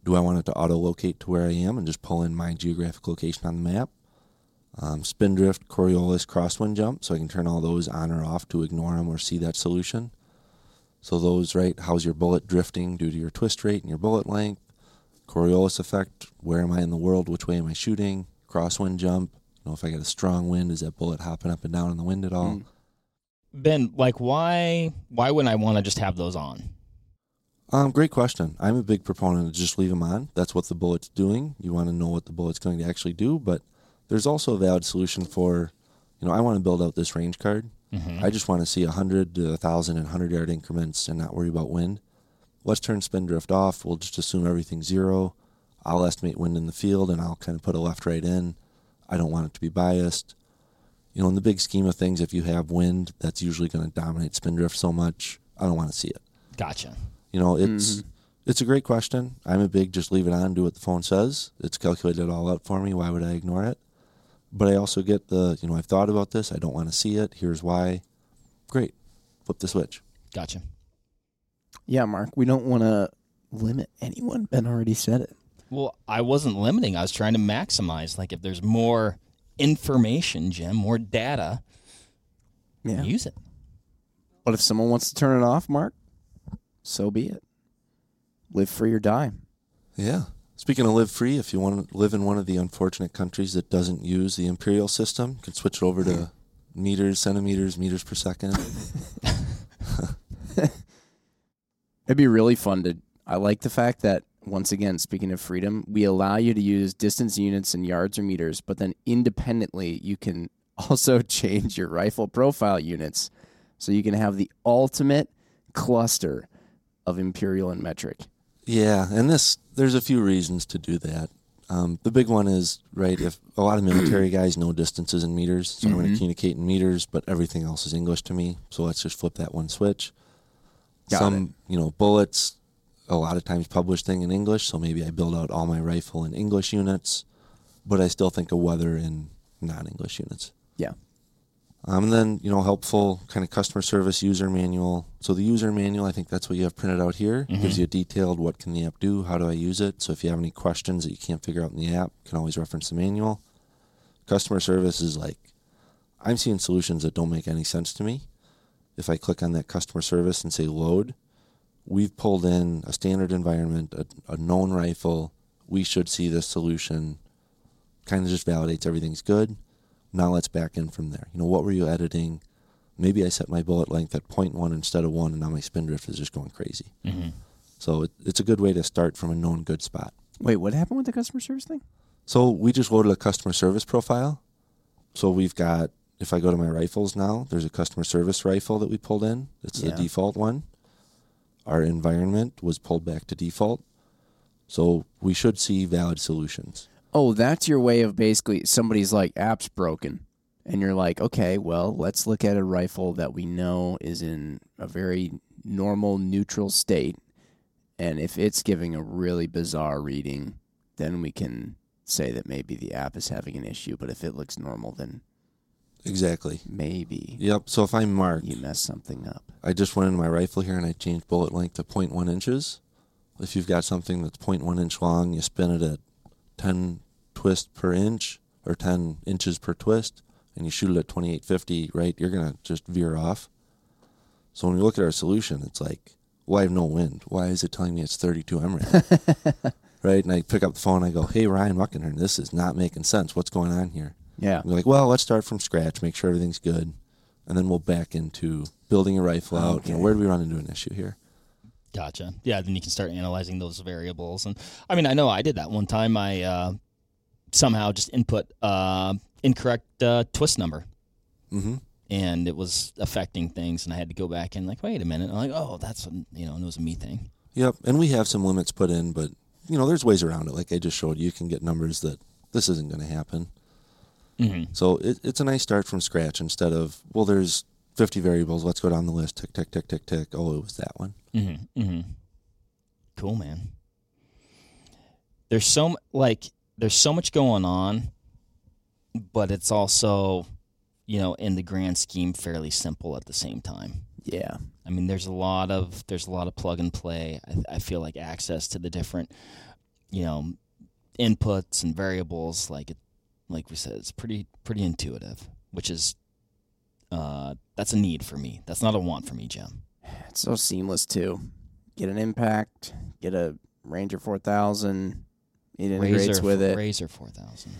Do I want it to auto-locate to where I am and just pull in my geographic location on the map? Spin drift, Coriolis, crosswind jump. So I can turn all those on or off to ignore them or see that solution. So those, right, how's your bullet drifting due to your twist rate and your bullet length, Coriolis effect, where am I in the world, which way am I shooting, crosswind jump, if I get a strong wind, is that bullet hopping up and down in the wind at all? Ben, why wouldn't I want to just have those on? Great question. I'm a big proponent of just leave them on. That's what the bullet's doing. You want to know what the bullet's going to actually do, but there's also a valid solution for, you know, I want to build out this range card. Mm-hmm. I just want to see 100 to 1,000 and 100-yard increments and not worry about wind. Let's turn spin drift off. We'll just assume everything's zero. I'll estimate wind in the field, and I'll kind of put a left-right in. I don't want it to be biased. You know, in the big scheme of things, if you have wind, that's usually going to dominate spin drift so much. I don't want to see it. Gotcha. You know, it's a great question. I'm a big just leave it on, do what the phone says. It's calculated it all out for me. Why would I ignore it? But I also get the, you know, I've thought about this. I don't want to see it. Here's why. Great. Flip the switch. Gotcha. Yeah, Mark, we don't want to limit anyone. Ben already said it. Well, I wasn't limiting. I was trying to maximize. Like, if there's more information, Jim, more data, use it. But if someone wants to turn it off, Mark, so be it. Live free or die. Yeah. Speaking of live free, if you want to live in one of the unfortunate countries that doesn't use the imperial system, you can switch it over to meters, centimeters, meters per second. It'd be really fun to... I like the fact that, once again, speaking of freedom, we allow you to use distance units in yards or meters, but then independently, you can also change your rifle profile units so you can have the ultimate cluster of imperial and metric. Yeah, and there's a few reasons to do that. The big one is, right, if a lot of military guys know distances in meters, so I'm going to communicate in meters, but everything else is English to me, so let's just flip that one switch. You know, bullets a lot of times publish thing in English, so maybe I build out all my rifle in English units, but I still think of weather in non-English units. Yeah. And then, you know, helpful kind of customer service user manual. So the user manual, I think that's what you have printed out here. Mm-hmm. Gives you a detailed what can the app do, how do I use it. So if you have any questions that you can't figure out in the app, you can always reference the manual. Customer service is like, I'm seeing solutions that don't make any sense to me. If I click on that customer service and say load, we've pulled in a standard environment, a known rifle. We should see this solution. Kind of just validates everything's good. Now let's back in from there. You know, what were you editing? Maybe I set my bullet length at 0.1 instead of 1, and now my spin drift is just going crazy. Mm-hmm. So it's a good way to start from a known good spot. Wait, what happened with the customer service thing? So we just loaded a customer service profile. So we've got... If I go to my rifles now, there's a customer service rifle that we pulled in. It's the default one. Our environment was pulled back to default. So we should see valid solutions. Oh, that's your way of basically somebody's like, app's broken. And you're like, okay, well, let's look at a rifle that we know is in a very normal, neutral state. And if it's giving a really bizarre reading, then we can say that maybe the app is having an issue. But if it looks normal, then... Exactly. Maybe. Yep. So if I mark... You mess something up. I just went into my rifle here and I changed bullet length to 0.1 inches. If you've got something that's 0.1 inch long, you spin it at 10 twists per inch or 10 inches per twist, and you shoot it at 2850, right? You're going to just veer off. So when we look at our solution, it's like, well, I have no wind. Why is it telling me it's 32 MRAD? Right? And I pick up the phone and I go, hey, Ryan Muckenhorn, this is not making sense. What's going on here? Yeah. We're like, well, let's start from scratch, make sure everything's good, and then we'll back into building a rifle out. Okay. You know, where do we run into an issue here? Gotcha. Yeah, then you can start analyzing those variables. And I mean, I know I did that one time. I somehow just input incorrect twist number, and it was affecting things, and I had to go back and like, wait a minute. And I'm like, oh, that's, you know, and it was a me thing. Yep, and we have some limits put in, but, you know, there's ways around it. Like I just showed you, you can get numbers that this isn't going to happen. Mm-hmm. So it's a nice start from scratch instead of, well, there's 50 variables. Let's go down the list. Tick, tick, tick, tick, tick. Oh, it was that one. Mm-hmm. Mm-hmm. Cool, man. There's so much going on, but it's also, you know, in the grand scheme, fairly simple at the same time. Yeah. I mean, there's a lot of plug and play. I feel like access to the different, you know, inputs and variables, like we said, it's pretty intuitive, which is, that's a need for me. That's not a want for me, Jim. It's so seamless, too. Get an impact, get a Ranger 4000, it integrates with it. Razor 4000.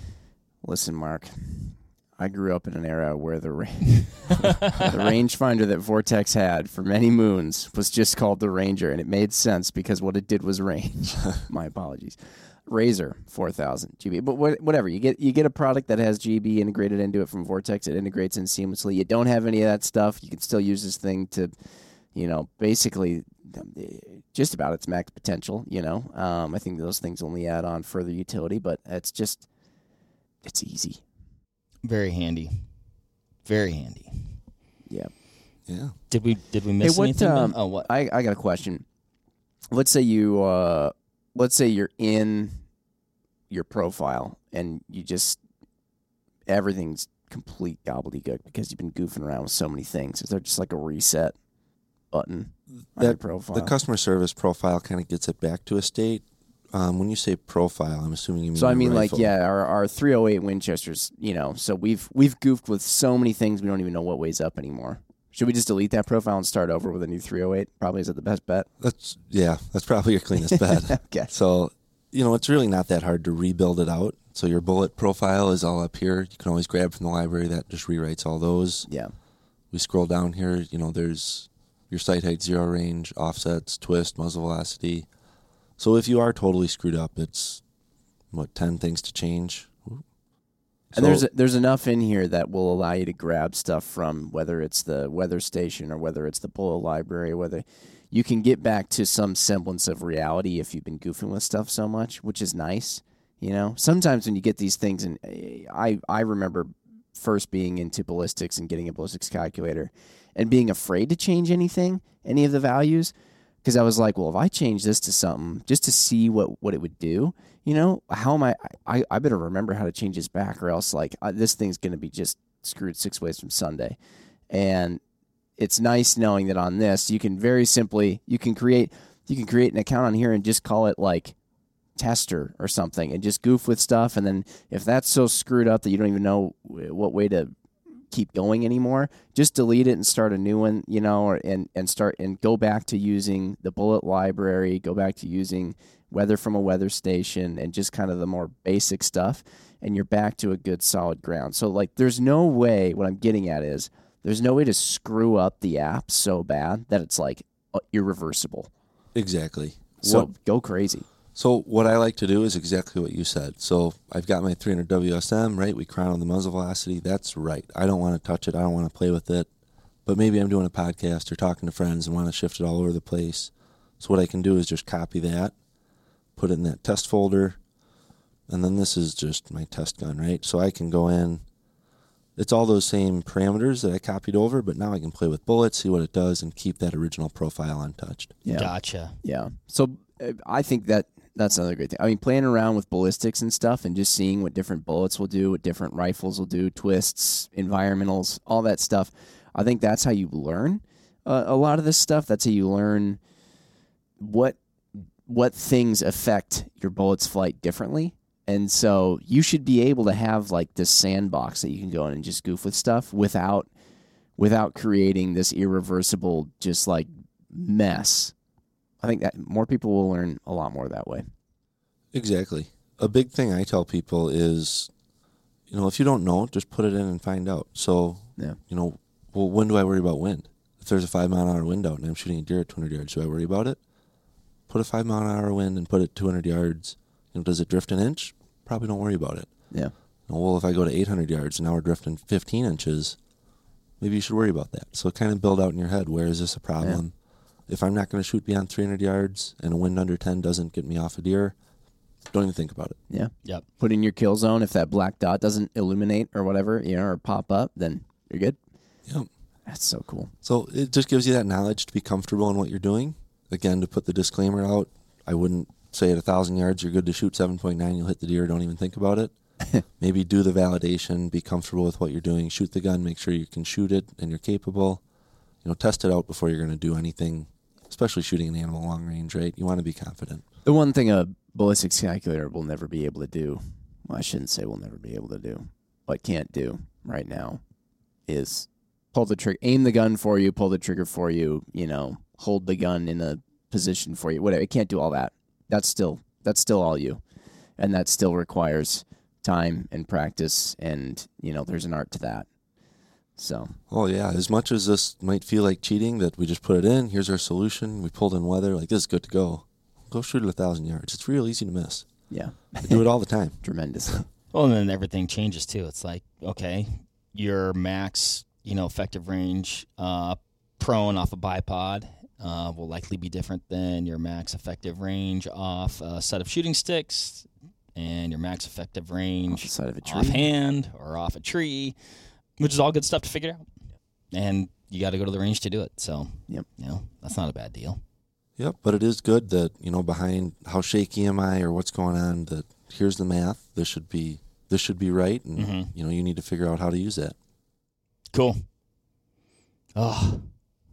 Listen, Mark, I grew up in an era where the the rangefinder that Vortex had for many moons was just called the Ranger, and it made sense because what it did was range. My apologies. Razor 4000 GB, but whatever, you get a product that has GB integrated into it from Vortex. It integrates in seamlessly. You don't have any of that stuff. You can still use this thing to, basically just about its max potential. I think those things only add on further utility, but it's easy. Very handy. Very handy. Yeah. Yeah. Did we miss anything? What? I got a question. Let's say you're in your profile and you just everything's complete gobbledygook because you've been goofing around with so many things. Is there just like a reset button on your profile? The customer service profile kind of gets it back to a state. When you say profile, I'm assuming you mean so. I mean, rifle. our 308 Winchesters. So we've goofed with so many things we don't even know what weighs up anymore. Should we just delete that profile and start over with a new 308? Probably is that the best bet. That's probably your cleanest bet. Okay. So it's really not that hard to rebuild it out. So your bullet profile is all up here. You can always grab from the library that just rewrites all those. Yeah. We scroll down here. There's your sight height, zero range, offsets, twist, muzzle velocity. So if you are totally screwed up, it's, 10 things to change? And there's enough in here that will allow you to grab stuff from, whether it's the weather station or whether it's the polo library, whether you can get back to some semblance of reality if you've been goofing with stuff so much, which is nice. Sometimes when you get these things, and I remember first being into ballistics and getting a ballistics calculator and being afraid to change anything, any of the values, because I was like, well, if I change this to something just to see what it would do, how am I better remember how to change this back, or else this thing's going to be just screwed six ways from Sunday. And it's nice knowing that on this, you can very simply, you can create an account on here and just call it tester or something and just goof with stuff. And then if that's so screwed up that you don't even know what way to keep going anymore, just delete it and start a new one, and go back to using the bullet library, go back to using weather from a weather station and just kind of the more basic stuff, and you're back to a good solid ground. So there's no way, what I'm getting at is, there's no way to screw up the app so bad that it's irreversible. Exactly. So go crazy. So what I like to do is exactly what you said. So I've got my 300 WSM, right? We crown the muzzle velocity. That's right. I don't want to touch it. I don't want to play with it. But maybe I'm doing a podcast or talking to friends and want to shift it all over the place. So what I can do is just copy that, put it in that test folder, and then this is just my test gun, right? So I can go in. It's all those same parameters that I copied over, but now I can play with bullets, see what it does, and keep that original profile untouched. Yeah. Gotcha. Yeah. So I think that's another great thing. I mean, playing around with ballistics and stuff and just seeing what different bullets will do, what different rifles will do, twists, environmentals, all that stuff. I think that's how you learn a lot of this stuff. That's how you learn what things affect your bullet's flight differently. And so you should be able to have this sandbox that you can go in and just goof with stuff without creating this irreversible just mess. I think that more people will learn a lot more that way. Exactly. A big thing I tell people is, if you don't know, just put it in and find out. So, yeah. When do I worry about wind? If there's a 5-mile-an-hour wind out and I'm shooting a deer at 200 yards, do I worry about it? Put a 5-mile-an-hour wind and put it 200 yards. Does it drift an inch? Probably don't worry about it. Yeah. Well, if I go to 800 yards and now we're drifting 15 inches, maybe you should worry about that. So kind of build out in your head, where is this a problem? Yeah. If I'm not going to shoot beyond 300 yards and a wind under 10 doesn't get me off a deer, don't even think about it. Yeah. Yep. Put in your kill zone. If that black dot doesn't illuminate or whatever, or pop up, then you're good. Yep. That's so cool. So it just gives you that knowledge to be comfortable in what you're doing. Again, to put the disclaimer out, I wouldn't say at 1,000 yards you're good to shoot 7.9, you'll hit the deer, don't even think about it. Maybe do the validation, be comfortable with what you're doing, shoot the gun, make sure you can shoot it and you're capable. Test it out before you're going to do anything. Especially shooting an animal long range, right? You want to be confident. The one thing a ballistics calculator will never be able to do, well, I shouldn't say will never be able to do, but can't do right now, is pull the trigger, aim the gun for you, pull the trigger for you, hold the gun in a position for you, whatever. It can't do all that. That's still all you. And that still requires time and practice, and you know, there's an art to that. So. Oh yeah, as much as this might feel like cheating, that we just put it in, here's our solution, we pulled in weather, like this is good to go. Go shoot it 1,000 yards. It's real easy to miss. Yeah. I do it all the time. Tremendously. Well, and then everything changes too. It's like, okay, your max, you know, effective range prone off a bipod will likely be different than your max effective range off a set of shooting sticks, and your max effective range offhand or off a tree, which is all good stuff to figure out. And you got to go to the range to do it. So, yep. You know, that's not a bad deal. Yep, but it is good that, you know, behind how shaky am I or what's going on, that here's the math, this should be right, and, you know, you need to figure out how to use that. Cool. Oh,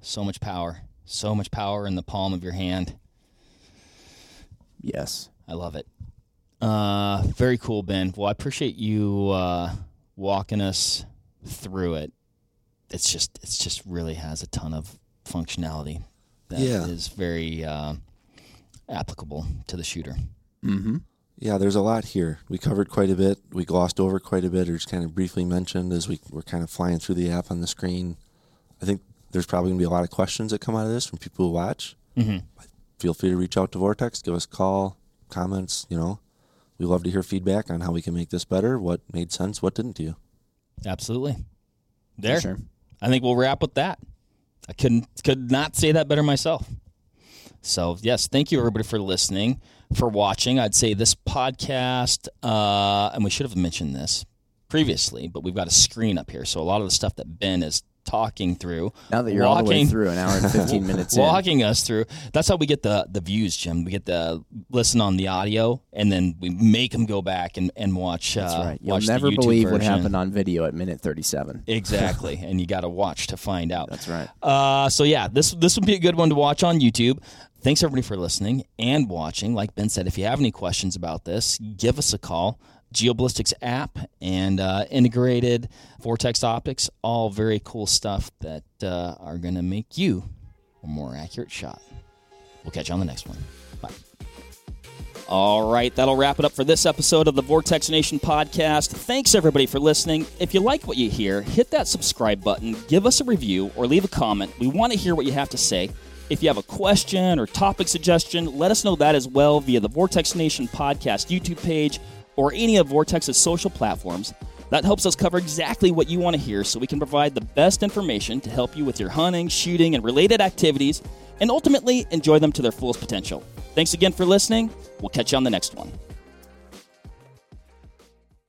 so much power. So much power in the palm of your hand. Yes. I love it. Very cool, Ben. Well, I appreciate you walking us through it. It's just really has a ton of functionality. That is very applicable to the shooter. Mm-hmm. Yeah, there's a lot here. We covered quite a bit. We glossed over quite a bit, or just kind of briefly mentioned as we were kind of flying through the app on the screen. I think there's probably going to be a lot of questions that come out of this from people who watch. Mm-hmm. Feel free to reach out to Vortex, give us a call, comments. You know, we love to hear feedback on how we can make this better, what made sense, what didn't to you. Absolutely. There. Sure. I think we'll wrap with that. I could not say that better myself. So, yes, thank you, everybody, for listening, for watching. I'd say this podcast, and we should have mentioned this previously, but we've got a screen up here. So a lot of the stuff that Ben is talking through. Now that you're all the way through, an hour and 15 minutes in. Walking us through. That's how we get the views, Jim. We get the listen on the audio, and then we make them go back and watch. That's right. You'll never believe what happened on video at minute 37. Exactly. And you got to watch to find out. That's right. So, yeah, this would be a good one to watch on YouTube. Thanks, everybody, for listening and watching. Like Ben said, if you have any questions about this, give us a call. GeoBallistics app and integrated Vortex optics, all very cool stuff that are going to make you a more accurate shot. We'll catch you on the next one. Bye. All right, that'll wrap it up for this episode of the Vortex Nation podcast. Thanks, everybody, for listening. If you like what you hear, hit that subscribe button, give us a review, or leave a comment. We want to hear what you have to say. If you have a question or topic suggestion, let us know that as well via the Vortex Nation podcast YouTube page, or any of Vortex's social platforms. That helps us cover exactly what you want to hear so we can provide the best information to help you with your hunting, shooting, and related activities, and ultimately enjoy them to their fullest potential. Thanks again for listening. We'll catch you on the next one.